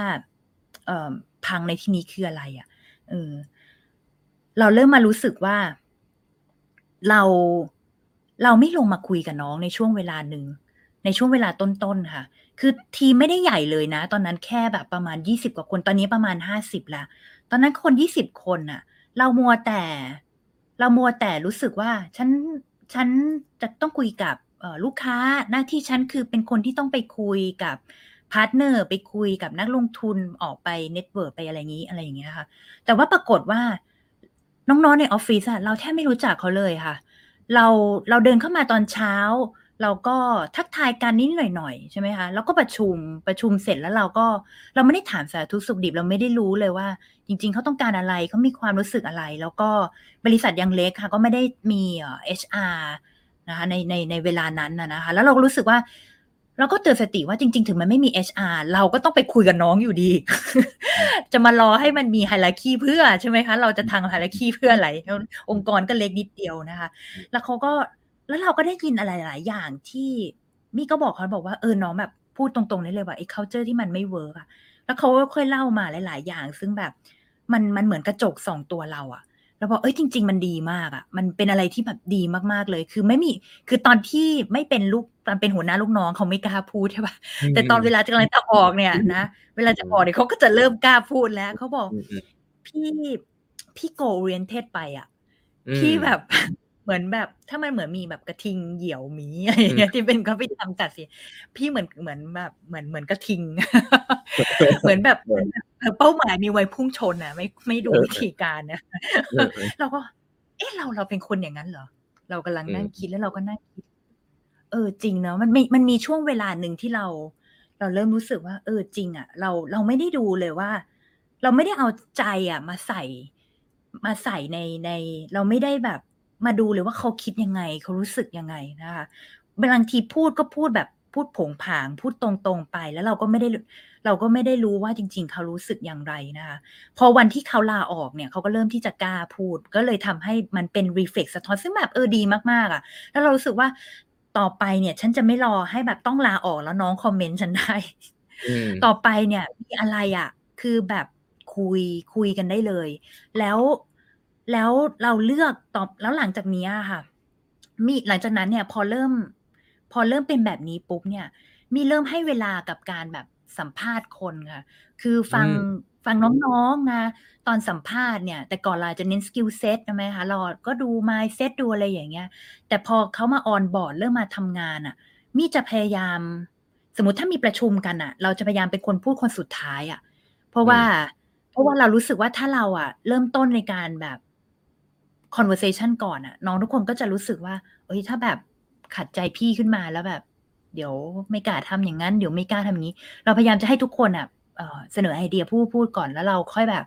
เอ่อพังในที่นี้คืออะไรอ่ะเออเราเริ่มมารู้สึกว่าเราเราไม่ลงมาคุยกับน้องในช่วงเวลาหนึ่งในช่วงเวลาต้นๆค่ะคือทีมไม่ได้ใหญ่เลยนะตอนนั้นแค่แบบประมาณยี่สิบกว่าคนตอนนี้ประมาณห้าสิบละตอนนั้นคนยี่สิบคนน่ะเรามัวแต่เรามัวแต่รู้สึกว่าฉันฉันจะต้องคุยกับเอ่อลูกค้าหน้าที่ฉันคือเป็นคนที่ต้องไปคุยกับพาร์ทเนอร์ไปคุยกับนักลงทุนออกไปเน็ตเวิร์คไปอะไรอย่างงี้อะไรอย่างเงี้ยค่ะแต่ว่าปรากฏว่าน้องๆในออฟฟิศอะเราแทบไม่รู้จักเขาเลยค่ะเราเราเดินเข้ามาตอนเช้าเราก็ทักทายกันนิดหน่อยๆใช่ไหมคะแล้วก็ประชุมประชุมเสร็จแล้วเราก็เราไม่ได้ถามสารทุกข์สุขดิบเราไม่ได้รู้เลยว่าจริงๆเขาต้องการอะไรเขามีความรู้สึกอะไรแล้วก็บริษัทยังเล็กค่ะก็ไม่ได้มีเอ่อ เอช อาร์ นะคะในในในเวลานั้นนะคะแล้วเราก็รู้สึกว่าเราก็เตือนสติว่าจริงๆถึงมันไม่มี เอช อาร์ เราก็ต้องไปคุยกับน้องอยู่ดี จะมารอให้มันมีไฮรักคีเพื่อใช่ไหมคะเราจะทางไฮรักคีเพื่ออะไรองค์กรก็เล็กนิดเดียวนะคะแล้วเขาก็แล้วเราก็ได้ยินอะไรหลายอย่างที่มี่ก็บอกเขาบอกว่าเออน้องแบบพูดตรงๆนี่เลยว่าไอ้ culture ที่มันไม่เวิร์กอะแล้วเขาก็ค่อยเล่ามาหลายๆอย่างซึ่งแบบมันมันเหมือนกระจกส่องตัวเราอะแล้วบอกเอ้ยจริงๆมันดีมากอ่ะมันเป็นอะไรที่แบบดีมากๆเลยคือไม่มีคือตอนที่ไม่เป็นลูกตอนเป็นหัวหน้าลูกน้องเขาไม่กล้าพูดใช่ป่ะแต่ตอนเวลาจะอะไรจะออกเนี่ยนะเวลาจะออกเนี่ยเขาก็จะเริ่มกล้าพูดแล้วเขาบอกพี่พี่โกเรียนเทศไปอ่ะพี่แบบเหมือนแบบถ้ามันเหมือนมีแบบกระทิงเหยี่ยวหมีอะไรอย่างเงี้ยที่เป็นเขาไปทำตัดสิพี่เหมือนเหมือนแบบเหมือนเหมือนกระทิงเหมือนแบบเป้าหมายมีไว้พุ่งชนนะไม่ไม่ดูวิธีการนะเราก็เออเราเราเป็นคนอย่างนั้นเหรอ เรากำลังนั่งคิดแล้วเราก็นั่งคิดเออจริงเนาะมันมีมันมีช่วงเวลาหนึ่งที่เราเราเริ่มรู้สึกว่าเออจริงอ่ะเราเราไม่ได้ดูเลยว่าเราไม่ได้เอาใจอ่ะมาใส่มาใส่ในในเราไม่ได้แบบมาดูเลยว่าเขาคิดยังไงเขารู้สึกยังไงนะคะบางทีพูดก็พูดแบบพูดผงผางพูดตรงๆไปแล้วเราก็ไม่ได้เราก็ไม่ได้รู้ว่าจริงๆเขารู้สึกอย่างไรนะคะพอวันที่เขาลาออกเนี่ยเขาก็เริ่มที่จะกล้าพูดก็เลยทำให้มันเป็น reflex สะท้อนซึ่งแบบเออดีมากๆอ่ะแล้วเรารู้สึกว่าต่อไปเนี่ยฉันจะไม่รอให้แบบต้องลาออกแล้วน้องคอมเมนต์ฉันได้ ต่อไปเนี่ยมีอะไรอ่ะคือแบบคุยคุยกันได้เลยแล้วแล้วเราเลือกตอบแล้วหลังจากนี้ค่ะมีหลังจากนั้นเนี่ยพอเริ่มพอเริ่มเป็นแบบนี้ปุ๊บเนี่ยมีเริ่มให้เวลากับการแบบสัมภาษณ์คนค่ะคือฟังฟังน้องๆ นะตอนสัมภาษณ์เนี่ยแต่ก่อนเราจะเน้นสกิลเซ็ตใช่ไหมคะเราก็ดูมายด์เซ็ตดูอะไรอย่างเงี้ยแต่พอเขามาออนบอร์ดเริ่มมาทำงานอ่ะมีจะพยายามสมมติถ้ามีประชุมกันอ่ะเราจะพยายามเป็นคนพูดคนสุดท้ายอ่ะเพราะว่าเพราะว่าเรารู้สึกว่าถ้าเราอ่ะเริ่มต้นในการแบบ conversation ก่อนอ่ะน้องทุกคนก็จะรู้สึกว่าเอ้ยถ้าแบบขัดใจพี่ขึ้นมาแล้วแบบเดี๋ยวไม่กล้าทำอย่างนั้นเดี๋ยวไม่กล้าทำอย่างนี้เราพยายามจะให้ทุกคนอ่ะเสนอไอเดียผู้พูดก่อนแล้วเราค่อยแบบ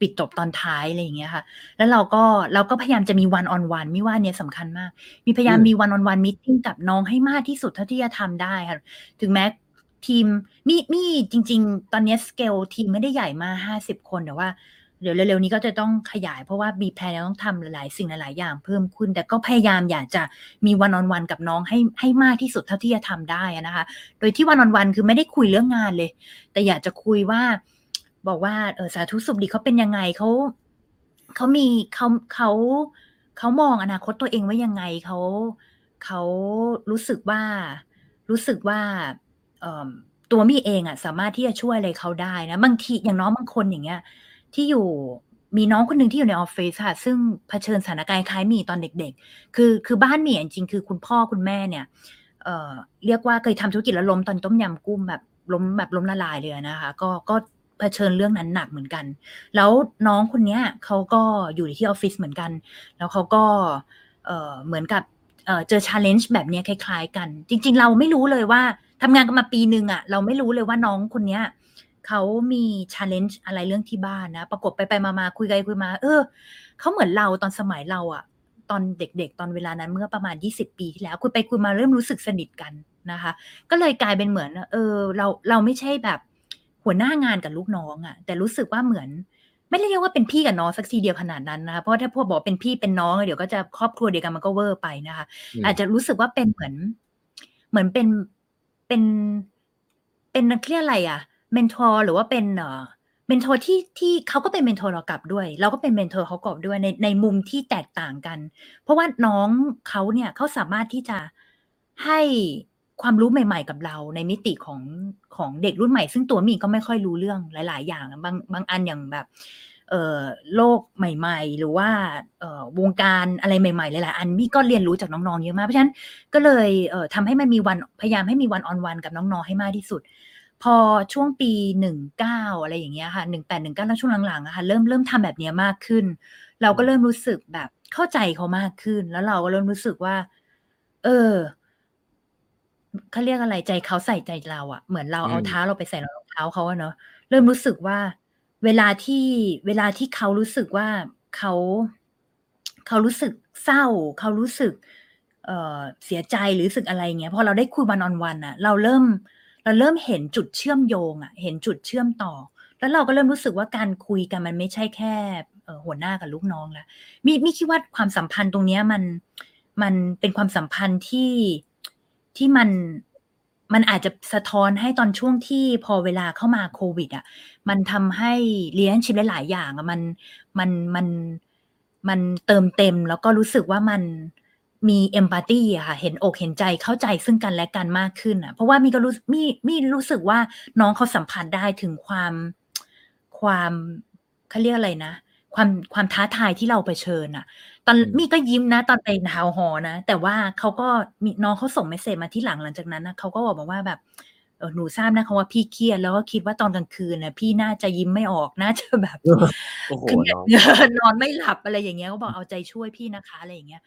ปิดจบตอนท้ายอะไรอย่างเงี้ยค่ะแล้วเราก็เราก็พยายามจะมี one on one ไม่ว่าเนี่ยสำคัญมากมีพยายามมี one on one meeting กับน้องให้มากที่สุดเท่าที่จะทำได้ค่ะถึงแม้ทีมมีมีจริงๆตอนนี้สเกลทีมไม่ได้ใหญ่มาห้าสิบคนแต่ว่าเดี๋ยวเร็วๆนี้ก็จะต้องขยายเพราะว่ามีแพลนต้องทำหลายสิ่งหลายอย่างเพิ่มขึ้นแต่ก็พยายามอยากจะมี one on one กับน้องให้ให้มากที่สุดเท่าที่จะทำได้นะคะโดยที่ one on one คือไม่ได้คุยเรื่องงานเลยแต่อยากจะคุยว่าบอกว่าเออสาธุสุขดีเขาเป็นยังไงเขาเขามีเขาเขาเขามองอนาคตตัวเองว่ายังไงเขาเขารู้สึกว่ารู้สึกว่าเออตัวมี่เองอ่ะสามารถที่จะช่วยอะไรเขาได้นะบางทีอย่างน้องบางคนอย่างเงี้ยที่อยู่มีน้องคนหนึ่งที่อยู่ในออฟฟิศค่ะซึ่งเผชิญสถานการณ์คล้ายหมี่ตอนเด็กๆคือคือบ้านหมี่จริงๆคือคุณพ่อคุณแม่เนี่ย เอ่อ เรียกว่าเคยทำธุรกิจแล้วล้มตอนต้มยำกุ้งแบบล้มแบบล้มละลายเลยนะคะก็ก็เผชิญเรื่องนั้นหนักเหมือนกันแล้วน้องคนเนี้ยเขาก็อยู่ที่ออฟฟิศเหมือนกันแล้วเขาก็เอ่อเหมือนกับเอ่อเจอ challenge แบบเนี้ยคล้ายๆกันจริงๆเราไม่รู้เลยว่าทำงานกันมาปีนึงอ่ะเราไม่รู้เลยว่าน้องคนเนี้ยเขามี challenge อะไรเรื่องที่บ้านนะประกบไปๆมาๆคุยๆคุยมาเออเขาเหมือนเราตอนสมัยเราอะตอนเด็กๆตอนเวลานั้นเมื่อประมาณยี่สิบปีที่แล้วคุยไปคุยมาเริ่มรู้สึกสนิทกันนะคะก็เลยกลายเป็นเหมือนเออเราเราไม่ใช่แบบหัวหน้างานกับลูกน้องอะแต่รู้สึกว่าเหมือนไม่ได้เรียกว่าเป็นพี่กับน้องสักทีเดียวขนาดนั้นนะคะเพราะถ้าพวกบอกเป็นพี่เป็นน้องเดี๋ยวก็จะครอบครัวเดียวกันมันก็เวอร์ไปนะคะอาจจะรู้สึกว่าเป็นเหมือนเหมือนเป็นเป็นเป็นนักเรียนอะไรอะเมนทอร์หรือว่าเป็นเอ่อเมนทอร์ที่ที่เขาก็เป็นเมนทอร์เรากลับด้วยเราก็เป็นเมนทอร์เขากลับด้วยในในมุมที่แตกต่างกันเพราะว่าน้องเขาเนี่ยเขาสามารถที่จะให้ความรู้ใหม่ๆกับเราในมิติของของเด็กรุ่นใหม่ซึ่งตัวมีก็ไม่ค่อยรู้เรื่องหลายๆอย่างบางบางอันอย่างแบบเอ่อโลกใหม่ๆหรือว่าเอ่อวงการอะไรใหม่ๆหลายๆอันมีก็เรียนรู้จากน้องๆเยอะมากเพราะฉะนั้นก็เลยเอ่อทำให้มันมีวันพยายามให้มีวันออนวันกับน้องๆให้มากที่สุดพอช่วงปีสิบเก้าอะไรอย่างเงี้ยค่ะสิบแปด สิบเก้าแล้วช่วงหลังๆอะค่ะเริ่มเริ่มทำแบบเนี้ยมากขึ้นเราก็เริ่มรู้สึกแบบเข้าใจเขามากขึ้นแล้วเราก็เริ่มรู้สึกว่าเออเขาเรียกอะไรใจเขาใส่ใจเราอะเหมือนเราเอาเท้าเราไปใส่รองเท้าเขาอะเนาะเริ่มรู้สึกว่าเวลาที่เวลาที่เขารู้สึกว่าเขาเขารู้สึกเศร้าเขารู้สึกเอ่อเสียใจหรือรู้สึกอะไรเงี้ยพอเราได้คุยวันออนวันอะเราเริ่มเราเริ่มเห็นจุดเชื่อมโยงอ่ะเห็นจุดเชื่อมต่อแล้วเราก็เริ่มรู้สึกว่าการคุยกันมันไม่ใช่แค่หัวหน้ากับลูกน้องแล้วมีมีคิดว่าความสัมพันธ์ตรงนี้มันมันเป็นความสัมพันธ์ที่ที่มันมันอาจจะสะท้อนให้ตอนช่วงที่พอเวลาเข้ามาโควิดอ่ะมันทำให้relationshipหลายๆอย่างอ่ะมันมันมันมันเติมเต็มแล้วก็รู้สึกว่ามันมีเอมพาธีค่ะเห็นอกเห็นใจเข้าใจซึ่งกันและกันมากขึ้นอ่ะเพราะว่ามีก็รู้มีมีรู้สึกว่าน้องเขาสัมผัสได้ถึงความความเขาเรียกอะไรนะความความท้าทายที่เราเผชิญอ่ะตอนมีก็ยิ้มนะตอนไปทาวน์ฮอลล์นะแต่ว่าเขาก็มีน้องเขาส่งเมสเสจมาที่หลังหลังจากนั้นนะเขาก็บอกว่าแบบเออหนูทราบนะคะว่าพี่เครียดแล้วก็คิดว่าตอนกลางคืนนะพี่น่าจะยิ้มไม่ออกน่าจะแบบคือนอนไม่หลับอะไรอย่างเงี้ยก็บอกเอาใจช่วยพี่นะคะอะไรอย่างเงี้ย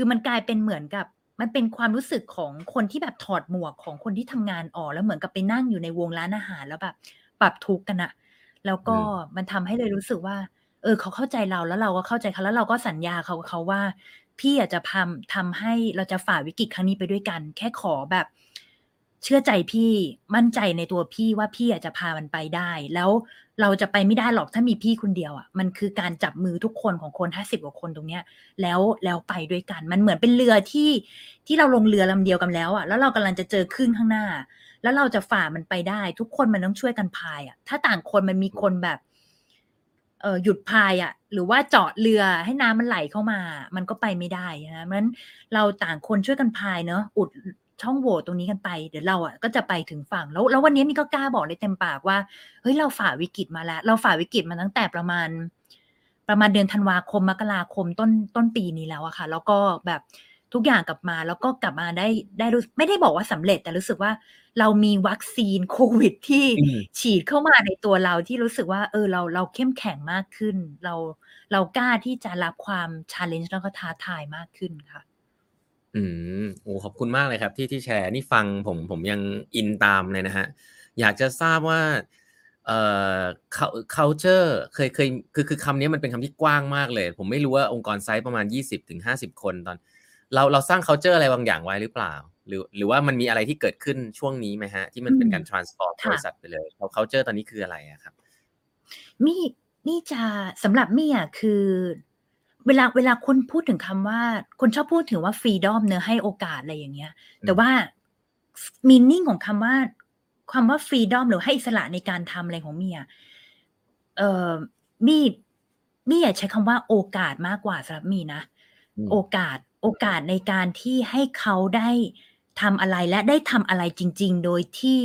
คือมันกลายเป็นเหมือนกับมันเป็นความรู้สึกของคนที่แบบถอดหมวกของคนที่ทำงานออกแล้วเหมือนกับไปนั่งอยู่ในวงร้านอาหารแล้วแบบปรับทุกข์กันอะแล้วก็มันทำให้เลยรู้สึกว่าเออเขาเข้าใจเราแล้วเราก็เข้าใจเขาแล้วเราก็สัญญาเขาเขาว่าพี่อยากจะทำทำให้เราจะฝ่าวิกฤตครั้งนี้ไปด้วยกันแค่ขอแบบเชื่อใจพี่มั่นใจในตัวพี่ว่าพี่อาจจะพามันไปได้แล้วเราจะไปไม่ได้หรอกถ้ามีพี่คนเดียวอ่ะมันคือการจับมือทุกคนของคนห้าสิบกว่าคนตรงเนี้ยแล้วแล้วไปด้วยกันมันเหมือนเป็นเรือที่ที่เราลงเรือลำเดียวกันแล้วอ่ะแล้วเรากำลังจะเจอคลื่นข้างหน้าแล้วเราจะฝ่ามันไปได้ทุกคนมันต้องช่วยกันพายอ่ะถ้าต่างคนมันมีคนแบบเอ่อหยุดพายอ่ะหรือว่าเจาะเรือให้น้ำมันไหลเข้ามามันก็ไปไม่ได้นะเพราะฉะนั้นเราต่างคนช่วยกันพายเนอะอุดช่องโหว่ตรงนี้กันไปเดี๋ยวเราอ่ะก็จะไปถึงฝั่งแล้วแล้ววันนี้มีก็กล้าบอกเลยเต็มปากว่าเฮ้ยเราฝ่าวิกฤตมาแล้วเราฝ่าวิกฤตมาตั้งแต่ประมาณประมาณเดือนธันวาคมมกราคมต้นต้นปีนี้แล้วอะค่ะแล้วก็แบบทุกอย่างกลับมาแล้วก็กลับมาได้ได้ไม่ได้บอกว่าสำเร็จแต่รู้สึกว่าเรามีวัคซีนโควิดที่ฉีดเข้ามาในตัวเราที่รู้สึกว่าเออเราเราเข้มแข็งมากขึ้นเราเรากล้าที่จะรับความชาเลนจ์แล้วก็ท้าทายมากขึ้นค่ะอืมโอ้ขอบคุณมากเลยครับที่ที่แชร์นี่ฟังผมผมยังอินตามเลยนะฮะอยากจะทราบว่าเอ่อ culture เคยเคยคือคือคำนี้มันเป็นคำที่กว้างมากเลยผมไม่รู้ว่าองค์กรไซส์ประมาณ ยี่สิบถึงห้าสิบ คนตอนเราเราสร้าง culture อะไรบางอย่างไว้หรือเปล่าหรือหรือว่ามันมีอะไรที่เกิดขึ้นช่วงนี้ไหมฮะที่มันเป็นการ transform บริษัทไปเลยแล้ว culture ตอนนี้คืออะไรอะครับมี่นี่จะสำหรับมี่อะคือเวลาเวลาคนพูดถึงคำว่าคนชอบพูดถึงว่า freedom เนื้อให้โอกาสอะไรอย่างเงี้ยแต่ว่า meaning ของคำว่าคำว่า freedom หรือให้อิสระในการทำอะไรของมี่อะเอ่อมี่มี่อยากใช้คำว่าโอกาสมากกว่าสำหรับมี่นะโอกาสโอกาสในการที่ให้เขาได้ทำอะไรและได้ทำอะไรจริงๆโดยที่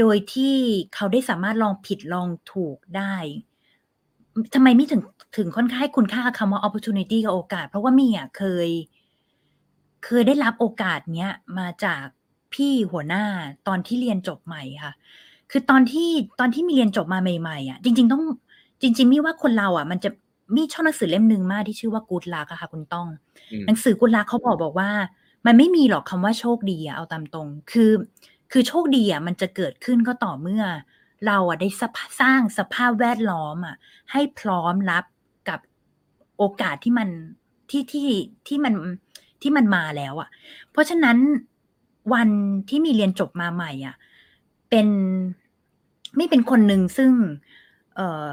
โดยที่เขาได้สามารถลองผิดลองถูกได้ทำไมไม่ถึงถึงค่อนข้างให้คุณค่าคำว่า opportunity กับโอกาสเพราะว่ามี่อ่ะเคยเคยได้รับโอกาสเนี้ยมาจากพี่หัวหน้าตอนที่เรียนจบใหม่ค่ะคือตอนที่ตอนที่มีเรียนจบมาใหม่ๆอ่ะจริงๆต้องจริงๆมี่ว่าคนเราอ่ะมันจะมีช่องหนังสือเล่มนึงมากที่ชื่อว่า Good Luck อะค่ะคุณต้องหนังสือ Good Luck เขาบอกบอกว่ามันไม่มีหรอกคำว่าโชคดีอะเอาตามตรงคือคือโชคดีอะมันจะเกิดขึ้นก็ต่อเมื่อเราอะได้สร้างสภาพแวดล้อมอะให้พร้อมรับกับโอกาสที่มันที่ที่ที่มันที่มันมาแล้วอะเพราะฉะนั้นวันที่มีเรียนจบมาใหม่อะเป็นไม่เป็นคนหนึ่งซึ่งเอ่อ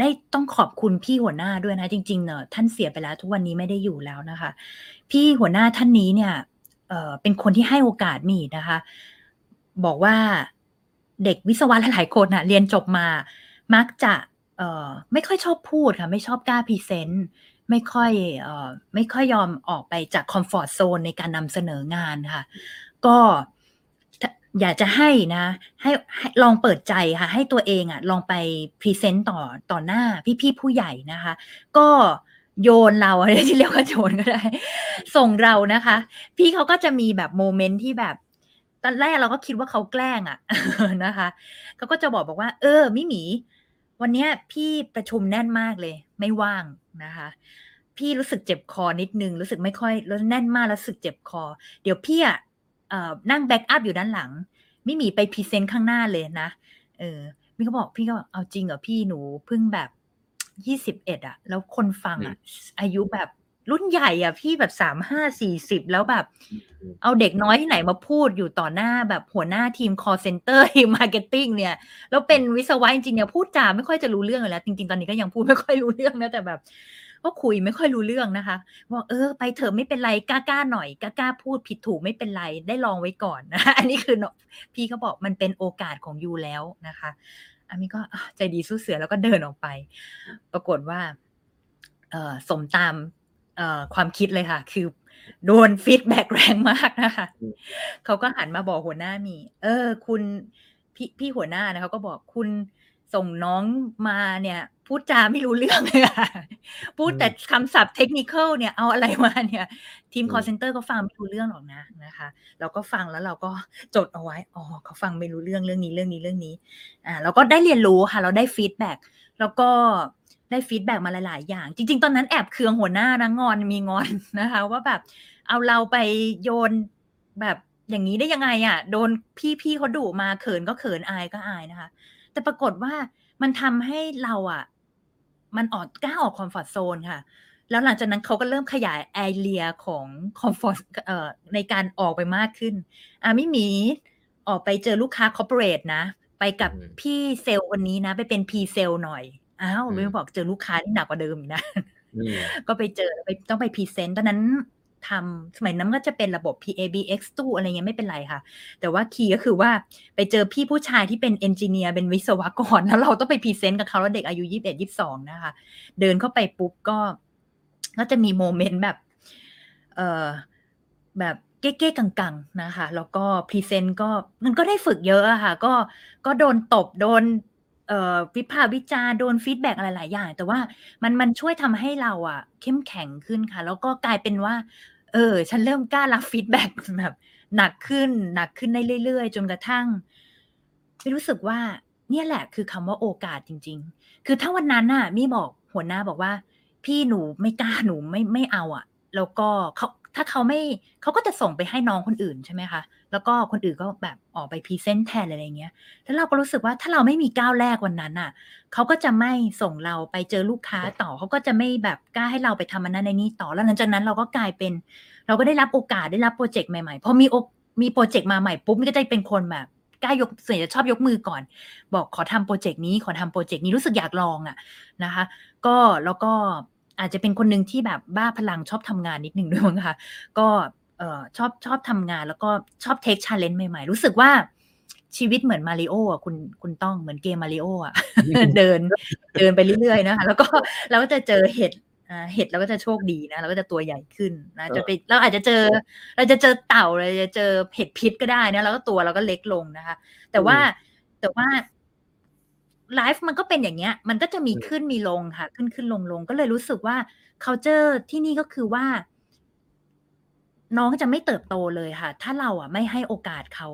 ได้ต้องขอบคุณพี่หัวหน้าด้วยนะจริงๆเนอะท่านเสียไปแล้วทุกวันนี้ไม่ได้อยู่แล้วนะคะพี่หัวหน้าท่านนี้เนี่ยเอ่อเป็นคนที่ให้โอกาสมีนะคะบอกว่าเด็กวิศวะหลายๆคนนะเรียนจบมามักจะเอ่อไม่ค่อยชอบพูดค่ะไม่ชอบกล้าพรีเซนต์ไม่ค่อยเอ่อไม่ค่อยยอมออกไปจากคอมฟอร์ทโซนในการนำเสนองานค่ะก็อยากจะให้นะให้ลองเปิดใจค่ะให้ตัวเองอ่ะลองไปพรีเซนต์ต่อต่อหน้าพี่ๆผู้ใหญ่นะคะก็โยนเราอะไรที่เรียกว่าโยนก็ได้ส่งเรานะคะพี่เขาก็จะมีแบบโมเมนต์ที่แบบตอนแรกเราก็คิดว่าเขาแกล้งอ่ะ นะคะเขาก็จะบอกบอกว่าเออมิหมีวันนี้พี่ประชุมแน่นมากเลยไม่ว่างนะคะพี่รู้สึกเจ็บคอนิดนึงรู้สึกไม่ค่อยแล้วแน่นมากแล้วรู้สึกเจ็บคอเดี๋ยวพี่อ่ะนั่งแบ็กอัพอยู่ด้านหลังมิหมีไปพรีเซนต์ข้างหน้าเลยนะเออมิก็บอกพี่ก็เอาจริงเหรอพี่หนูเพิ่งแบบยี่สิบเอ็ดอ่ะแล้วคนฟังอ่ะอายุแบบรุ่นใหญ่อ่ะพี่แบบสามสิบห้า สี่สิบแล้วแบบเอาเด็กน้อยที่ไหนมาพูดอยู่ต่อหน้าแบบหัวหน้าทีม call center ทีม marketing เนี่ยแล้วเป็นวิศวะจริงๆเนี่ยพูดจาไม่ค่อยจะรู้เรื่องเลยแล้วจริงๆตอนนี้ก็ยังพูดไม่ค่อยรู้เรื่องนะแต่แบบก็คุยไม่ค่อยรู้เรื่องนะคะบอกเออไปเถอะไม่เป็นไรกล้าๆหน่อยกล้าๆพูดผิดถูกไม่เป็นไรได้ลองไว้ก่อนนะอันนี้คือพี่ก็บอกมันเป็นโอกาสของยูแล้วนะคะอามิก็ใจดีสู้เสือแล้วก็เดินออกไปปรากฏว่าเอ่อสมตามเอ่อความคิดเลยค่ะคือโดนฟีดแบ็กแรงมากนะคะเขาก็หันมาบอกหัวหน้ามีเออคุณพี่พี่หัวหน้านะเขาก็บอกคุณส่งน้องมาเนี่ยพูดจาไม่รู้เรื่องเลยค่ะพูดแต่คำศัพท์เทคนิคอลเนี่ยเอาอะไรมาเนี่ยทีม call center ก็ฟังไม่รู้เรื่องหรอกนะนะคะเราก็ฟังแล้วเราก็จดเอาไว้อ๋อเขาฟังไม่รู้เรื่องเรื่องนี้เรื่องนี้เรื่องนี้อ่าเราก็ได้เรียนรู้ค่ะเราได้ฟีดแบ็กแล้วก็ ได้ฟีดแบ็กมาหลายๆอย่างจริงๆตอนนั้นแอบเคืองหัวหน้านะงอนมีงอนนะคะว่าแบบเอาเราไปโยนแบบอย่างนี้ได้ยังไงอ่ะโดนพี่ๆเขาดุมาเขินก็เขินอายก็อายนะคะแต่ปรากฏว่ามันทำให้เราอ่ะมันออกกล้าออกคอมฟอร์ตโซนค่ะแล้วหลังจากนั้นเขาก็เริ่มขยายแอเรียของคอมฟอร์ตในการออกไปมากขึ้นอ่ะมิหมีออกไปเจอลูกค้าคอร์ปอเรทนะไปกับพี่เซลล์วันนี้นะไปเป็นพีเซลล์หน่อยอ้าวมิบอกเจอลูกค้าที่หนักกว่าเดิมอีกนะก็ไปเจอไปต้องไปพรีเซนต์ตอนนั้นทำสมัยนั้นก็จะเป็นระบบ พี เอ บี เอ็กซ์ ตู้อะไรเงี้ยไม่เป็นไรค่ะแต่ว่าคีย์ก็คือว่าไปเจอพี่ผู้ชายที่เป็นเอนจิเนียร์เป็นวิศวกรแล้วเราต้องไปพรีเซนต์กับเขาแล้วเด็กอายุยี่สิบเอ็ด ยี่สิบสองนะคะเดินเข้าไปปุ๊บก็ก็จะมีโมเมนต์แบบเอ่อแบบเก๊ๆกังๆนะคะแล้วก็พรีเซนต์ก็มันก็ได้ฝึกเยอะอะค่ะก็ก็โดนตบโดนเอ่อวิพากษ์วิจารณ์โดนฟีดแบคอะไรหลายอย่างแต่ว่ามันมันช่วยทำให้เราอะเข้มแข็งขึ้นค่ะแล้วก็กลายเป็นว่าเออฉันเริ่มกล้ารับฟีดแบคแบบหนักขึ้นหนักขึ้นได้เรื่อยๆจนกระทั่งรู้สึกว่าเนี่ยแหละคือคำว่าโอกาสจริงๆคือถ้าวันนั้นน่ะมี่บอกหัวหน้าบอกว่าพี่หนูไม่กล้าหนูไม่ไม่เอาอะแล้วก็เขาถ้าเขาไม่เขาก็จะส่งไปให้น้องคนอื่นใช่ไหมคะแล้วก็คนอื่นก็แบบออกไปพรีเซนต์แทนอะไรอย่างเงี้ยแล้วเราก็รู้สึกว่าถ้าเราไม่มีก้าวแรกวันนั้นอ่ะเขาก็จะไม่ส่งเราไปเจอลูกค้าต่อเขาก็จะไม่แบบกล้าให้เราไปทำอันนั้นในนี้ต่อแล้วหลังจากนั้นเราก็กลายเป็นเราก็ได้รับโอกาสได้รับโปรเจกต์ใหม่ๆพอมีมีโปรเจกต์มาใหม่ปุ๊บนี่ก็จะเป็นคนแบบกล้ายกเสียจะชอบยกมือก่อนบอกขอทำโปรเจกต์นี้ขอทำโปรเจกต์นี้รู้สึกอยากลองอ่ะนะคะก็แล้วก็อาจจะเป็นคนหนึ่งที่แบบบ้าพลังชอบทำงานนิดนึงด้วยมั้งค่ะก็ชอบชอบทำงานแล้วก็ชอบเทคชาเลนจ์ใหม่ๆรู้สึกว่าชีวิตเหมือนมาริโออ่ะคุณคุณต้องเหมือนเกมมาริโออ่ะ เดิน เดินไปเรื่อยๆนะคะแล้วก็เราก็จะเจอเห็ดเห็ดเราก็จะโชคดีนะเราก็จะตัวใหญ่ขึ้นนะจะไปเราอาจจะเจอเราจะเจอเต่าเราจะเจอเห็ดพิษก็ได้นะแล้วก็ตัวเราก็เล็กลงนะคะแต่ว่าแต่ว่าไลฟ์มันก็เป็นอย่างเงี้ยมันก็จะมีขึ้นมีลงค่ะขึ้นขึ้นลงลงก็เลยรู้สึกว่า culture ที่นี่ก็คือว่าน้องจะไม่เติบโตเลยค่ะถ้าเราอ่ะไม่ให้โอกาสเขา